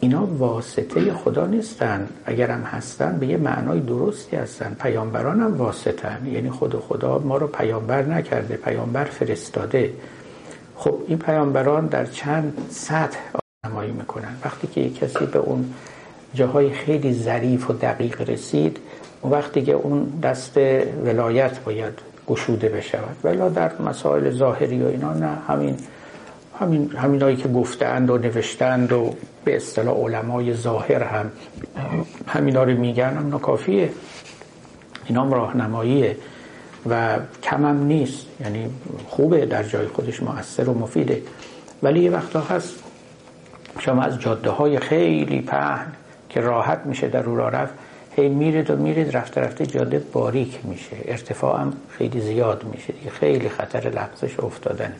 اینا واسطه خدا نیستن، اگر هم هستن به یه معنای درستی هستن. پیامبران هم واسطن، یعنی خود خدا ما رو پیامبر نکرده، پیامبر فرستاده. خب این پیامبران در چند سطح آدمایی میکنن. وقتی که یک کسی به اون جاهای خیلی ظریف و دقیق رسید، اون وقتی که اون دست ولایت باید گشوده بشود. ولی در مسائل ظاهری و اینا نه، همین همین همینایی که گفتند و نوشتند و به اصطلاح علمای ظاهر هم همینا رو میگن، اما کافیه، اینا هم راهنماییه و کم هم نیست، یعنی خوبه، در جای خودش مؤثر و مفیده. ولی یه وقتا هست شما از جاده های خیلی پهن که راحت میشه در اون را رفت، هی میرید و میرید، رفته رفته جاده باریک میشه، ارتفاع هم خیلی زیاد میشه، خیلی خطر لغزش افتادنه.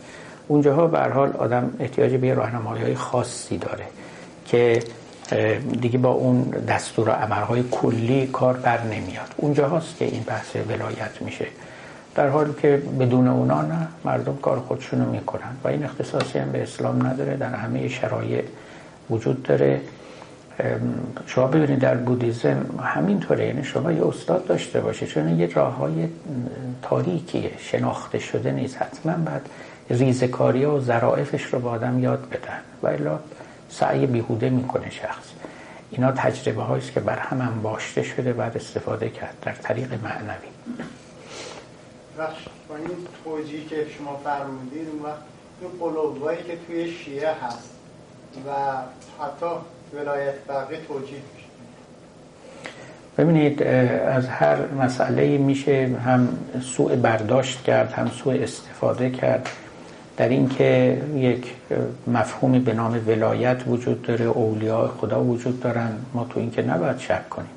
اونجاها به هر حال آدم احتیاج به راهنمایی‌های خاصی داره که دیگه با اون دستور و امرهای کلی کار بر نمیاد. اونجاهاست که این بحث ولایت میشه، در حالی که بدون اونا نه، مردم کار خودشونو میکنن و این اختصاصی هم به اسلام نداره، در همه شرایع وجود داره. شما ببینید در بودیزم همینطوره، یعنی شما یه استاد داشته باشید، چون یه راههای تاریکیه، شناخته شده نیست، حتما بعد ریزکاری و ظرافش رو با آدم یاد بدن و الا سعی بیهوده میکنه شخص. اینا تجربه هاییست که بر هم هم باشته شده، بعد استفاده کرد در طریق معنوی. بخش با این توجیهی که شما فرمودید، اون وقت این قلوبایی که توی شیعه هست و حتی ولایت فقیه توجیه میشه. ببینید از هر مسئله‌ای میشه هم سوء برداشت کرد، هم سوء استفاده کرد. در این که یک مفهومی به نام ولایت وجود داره، اولیاء خدا وجود دارن، ما تو این که نباید شک کنیم.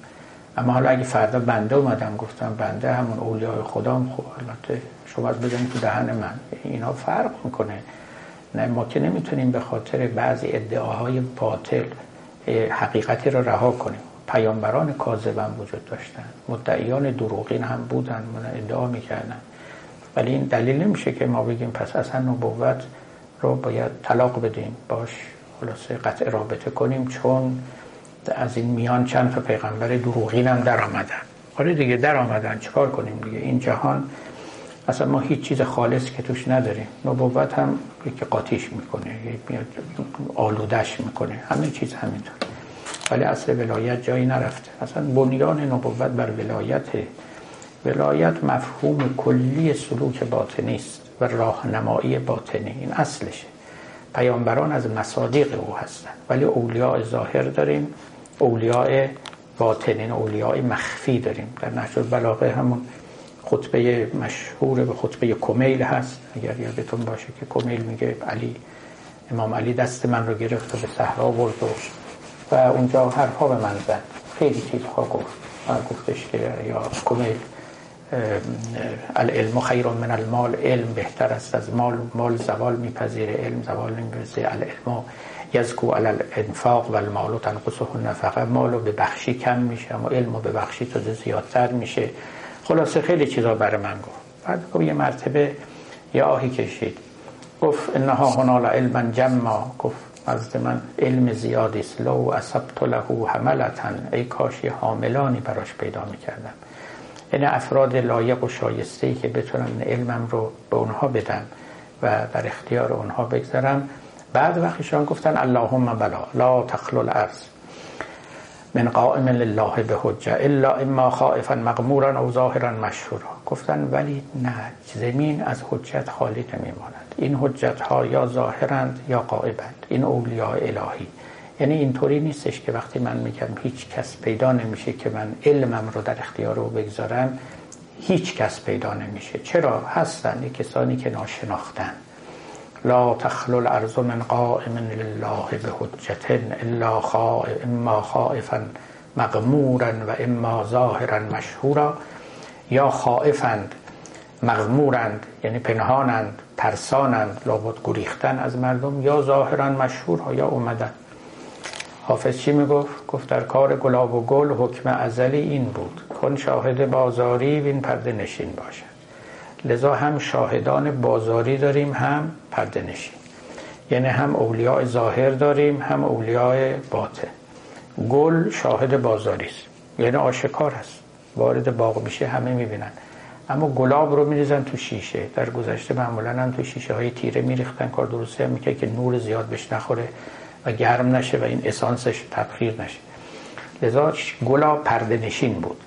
اما حالا اگه فردا بنده اومدم گفتم بنده همون اولیاء خدام، خب البته شما بزنید تو دهن من، اینا فرق میکنه. نه، ما که نمیتونیم به خاطر بعضی ادعاهای باطل حقیقتی رو رها کنیم. پیامبران کاذب هم وجود داشتن، مدعیان دروغین هم بودن، ادعا میکردن، ولی این دلیل نمیشه که ما بگیم پس اصلا نبوت رو باید طلاق بدیم، باش خلاصه قطع رابطه کنیم، چون از این میان چند تا پیغمبر دروغین هم در آمدن. آره دیگه در آمدن، چکار کنیم دیگه؟ این جهان اصلا ما هیچ چیز خالص که توش نداریم. نبوت هم که قاطیش میکنه، آلودش میکنه، همه چیز همینطور. ولی اصل ولایت جایی نرفته، اصلا بنیان نبوت بر ولایته. ولایت مفهوم کلی سلوک باطنی است و راهنمایی باطنی، این اصلشه. پیامبران از مصادیق او هستند، ولی اولیاء ظاهر داریم، اولیاء باطنی، اولیاء مخفی داریم. در نهج البلاغه همون خطبه مشهور به خطبه کمیل هست، اگر یادتون باشه که کمیل میگه علی، امام علی دست من رو گرفت و به صحرا برد و, و اونجا حرفا به من زد، خیلی چیزها گفت. من گفتش که یا کمیل، العلم خیر من المال، علم بهتر است از مال، مال زوال میپذیره، علم زوال نمیپذیره. العلم یزکو علی الانفاق و المال تنقصه النفقه، مالو به بخشی کم میشه اما علمو به بخشی تو زیادتر میشه. خلاصه خیلی چیزا برای من گفت. بعد گفت یه مرتبه یه آهی کشید، گفت انها هنال علما جما، گفت از من علم زیادی است، لو اصبت له حملتن، ای کاشی حاملانی براش پیدا میکردم، این افراد لایق و شایسته‌ای که بتونم علمم رو به اونها بدم و در اختیار اونها بگذارم. بعد وقتشان گفتن اللهم بلا لا تخلو الارض من قائم لله به حجه الا اما خائفا مغمورا او ظاهرا مشهورا. گفتن ولی نه، زمین از حجت خالی نمیماند، این حجت ها یا ظاهرند یا غایبند، این اولیاء الهی، یعنی اینطوری نیستش که وقتی من میگم هیچ کس پیدا نمیشه که من علمم رو در اختیار او بگذارم، هیچ کس پیدا نمیشه. چرا؟ هستن کسانی که ناشناختن. لا تخلو الارض من قائم لله بحجت الا خائف اما خائفا مغمورا و اما ظاهرا مشهورا. یا خائفند، مغمورند یعنی پنهانند، ترسانند، لابد گریختن از مردم، یا ظاهرا مشهورها یا اومدن. حافظ چی میگفت؟ گفت در کار گلاب و گل حکم ازلی این بود کن شاهد بازاری و این پرده نشین باشد. لذا هم شاهدان بازاری داریم هم پرده نشین، یعنی هم اولیاء ظاهر داریم هم اولیاء باطن. گل شاهد بازاری است، یعنی آشکار است، وارد باغ میشه همه میبینن. اما گلاب رو میریزن تو شیشه. در گذشته معمولا هم تو شیشه های تیره میریختن، کار درستی هم میکرد که نور زیاد بهش نخوره و گرم نشه و این اسانسش تبخیر نشه. لذا گلاب پرده نشین بود.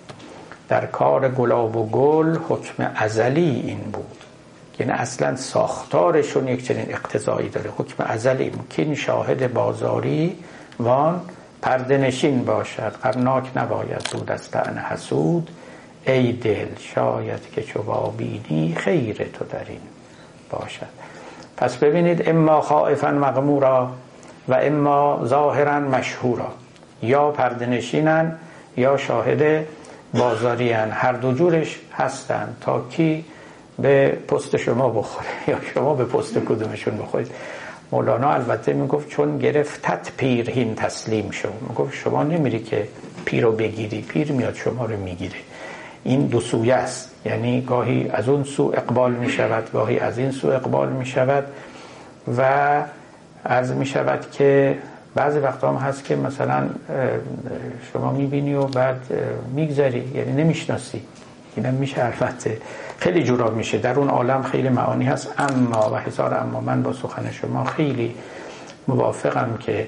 در کار گلاب و گل حکم ازلی این بود، یعنی اصلا ساختارشون یک چنین اقتضایی داره. حکم ازلی ممکن شاهد بازاری وان پرده نشین باشد. غمناک نباید بود از طعن حسود، ای دل شاید که چو بابینی خیر تو در این باشد. پس ببینید، اما خائفا مغمورا و اما ظاهرا مشهورا، یا پرده نشینن یا شاهد بازاریان. هر دو جورش هستن تا کی به پست شما بخوره یا شما به پست کدومشون بخورید. مولانا البته میگفت چون گرفتت پیر هین تسلیم شو. میگفت شما نمیری که پیر رو بگیری، پیر میاد شما رو میگیره. این دو سویه است، یعنی گاهی از اون سو اقبال میشود گاهی از این سو اقبال میشود. و عرض میشود که بعضی وقتا هم هست که مثلا شما میبینی و بعد میگذری، یعنی نمیشناسی. اینم میشه البته، خیلی جورا میشه. در اون عالم خیلی معانی هست. اما و هزار اما، من با سخن شما خیلی موافقم که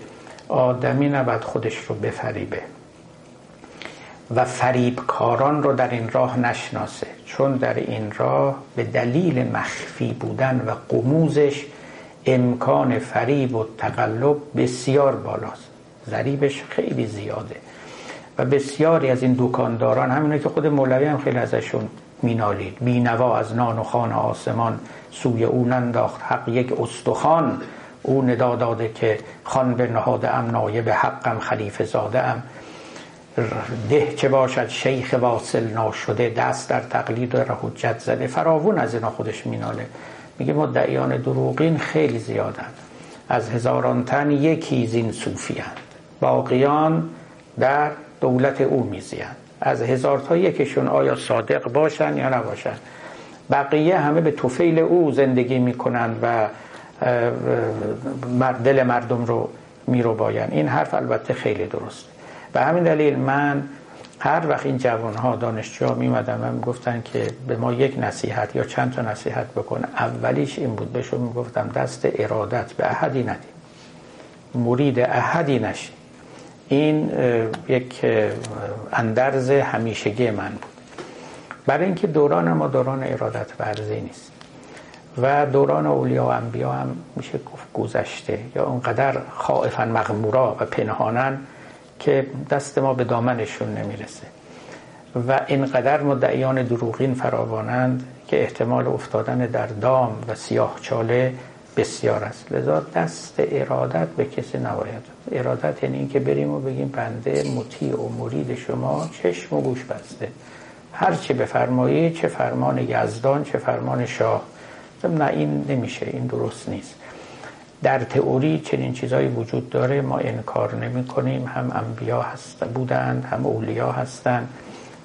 آدمی نباید خودش رو بفریبه و فریبکاران رو در این راه نشناسه، چون در این راه به دلیل مخفی بودن و قموزش امکان فریب و تقلب بسیار بالاست، ضریبش خیلی زیاده. و بسیاری از این دکانداران همینه که خود مولوی هم خیلی ازشون مینالید. بینوا از نان و خوان آسمان سوی او ننداخت حق یک استخوان، او ندا داده که خان به نهاده ام نایب حقم خلیفه زاده ام. ده چه باشد شیخ واصل ناشده، دست در تقلید و حجت زده. فراوون از اینا خودش میناله، میگه مدعیان دروغین خیلی زیادند، از هزاران تن یکی زین صوفی‌اند، باقیان در دولت او میزیند. از هزار تا یکشون آیا صادق باشن یا نباشن، بقیه همه به طفیل او زندگی میکنند و دل مردم رو میرباین. این حرف البته خیلی درسته. به همین دلیل من هر وقت این جوانها دانشجوها میمدن و میگفتن که به ما یک نصیحت یا چند تا نصیحت بکن، اولیش این بود، بهشون میگفتم دست ارادت به احدی ندی، مرید احدی نشی. این یک اندرز همیشگی من بود، برای اینکه دوران ما دوران ارادت ورزی نیست و دوران اولیا و انبیا هم میشه گفت گذشته، یا اونقدر خائفا مغمورا و پنهانن که دست ما به دامنشون نمیرسه. و اینقدر مدعیان دروغین فراوانند که احتمال افتادن در دام و سیاه چاله بسیار است. لذا دست ارادت به کسی نباید. ارادت یعنی این که بریم و بگیم بنده مطیع و مرید شما، چشم و گوش بسته، هر چی بفرمایی، چه فرمان یزدان چه فرمان شاه. نه، این نمیشه، این درست نیست. در تئوری چنین چیزایی وجود داره، ما انکار نمی کنیم. هم انبیا هست بودند، هم اولیا هستند،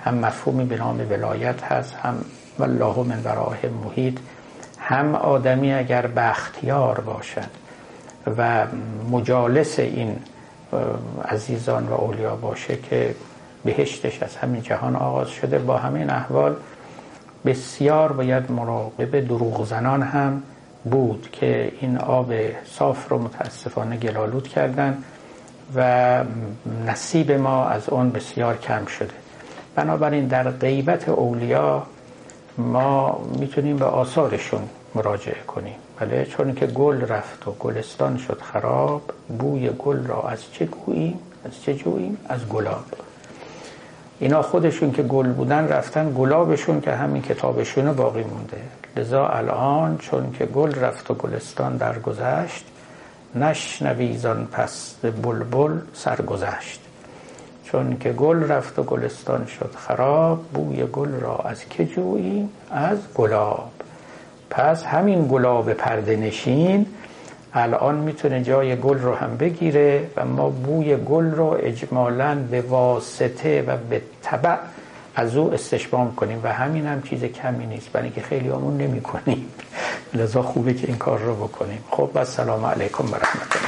هم مفهومی به نام ولایت هست، هم والله من ورائهم محیط. هم آدمی اگر بختیار باشد و مجالس این عزیزان و اولیا باشه که بهشتش از همین جهان آغاز شده، با همین احوال بسیار باید مراقب دروغ زنان هم بود که این آب صاف رو متاسفانه گلالود کردن و نصیب ما از اون بسیار کم شده. بنابراین در غیبت اولیا ما میتونیم به آثارشون مراجعه کنیم. بله، چون که گل رفت و گلستان شد خراب، بوی گل را از چه گوییم؟ از چه جوییم؟ از گلاب. اینا خودشون که گل بودن رفتن، گلابشون که همین کتابشون باقی مونده. لذا الان چون که گل رفت و گلستان درگذشت، نشنوی زان پس بلبل سرگذشت. چون که گل رفت و گلستان شد خراب، بوی گل را از که جوییم؟ از گلاب. پس همین گلاب پرده نشین الان میتونه جای گل رو هم بگیره و ما بوی گل رو اجمالاً به واسطه و به تبع از او استشمام کنیم و همین هم چیز کمی نیست، برای که خیلی همون نمی کنیم. لذا خوبه که این کار رو بکنیم. خب، و السلام علیکم و رحمت الله.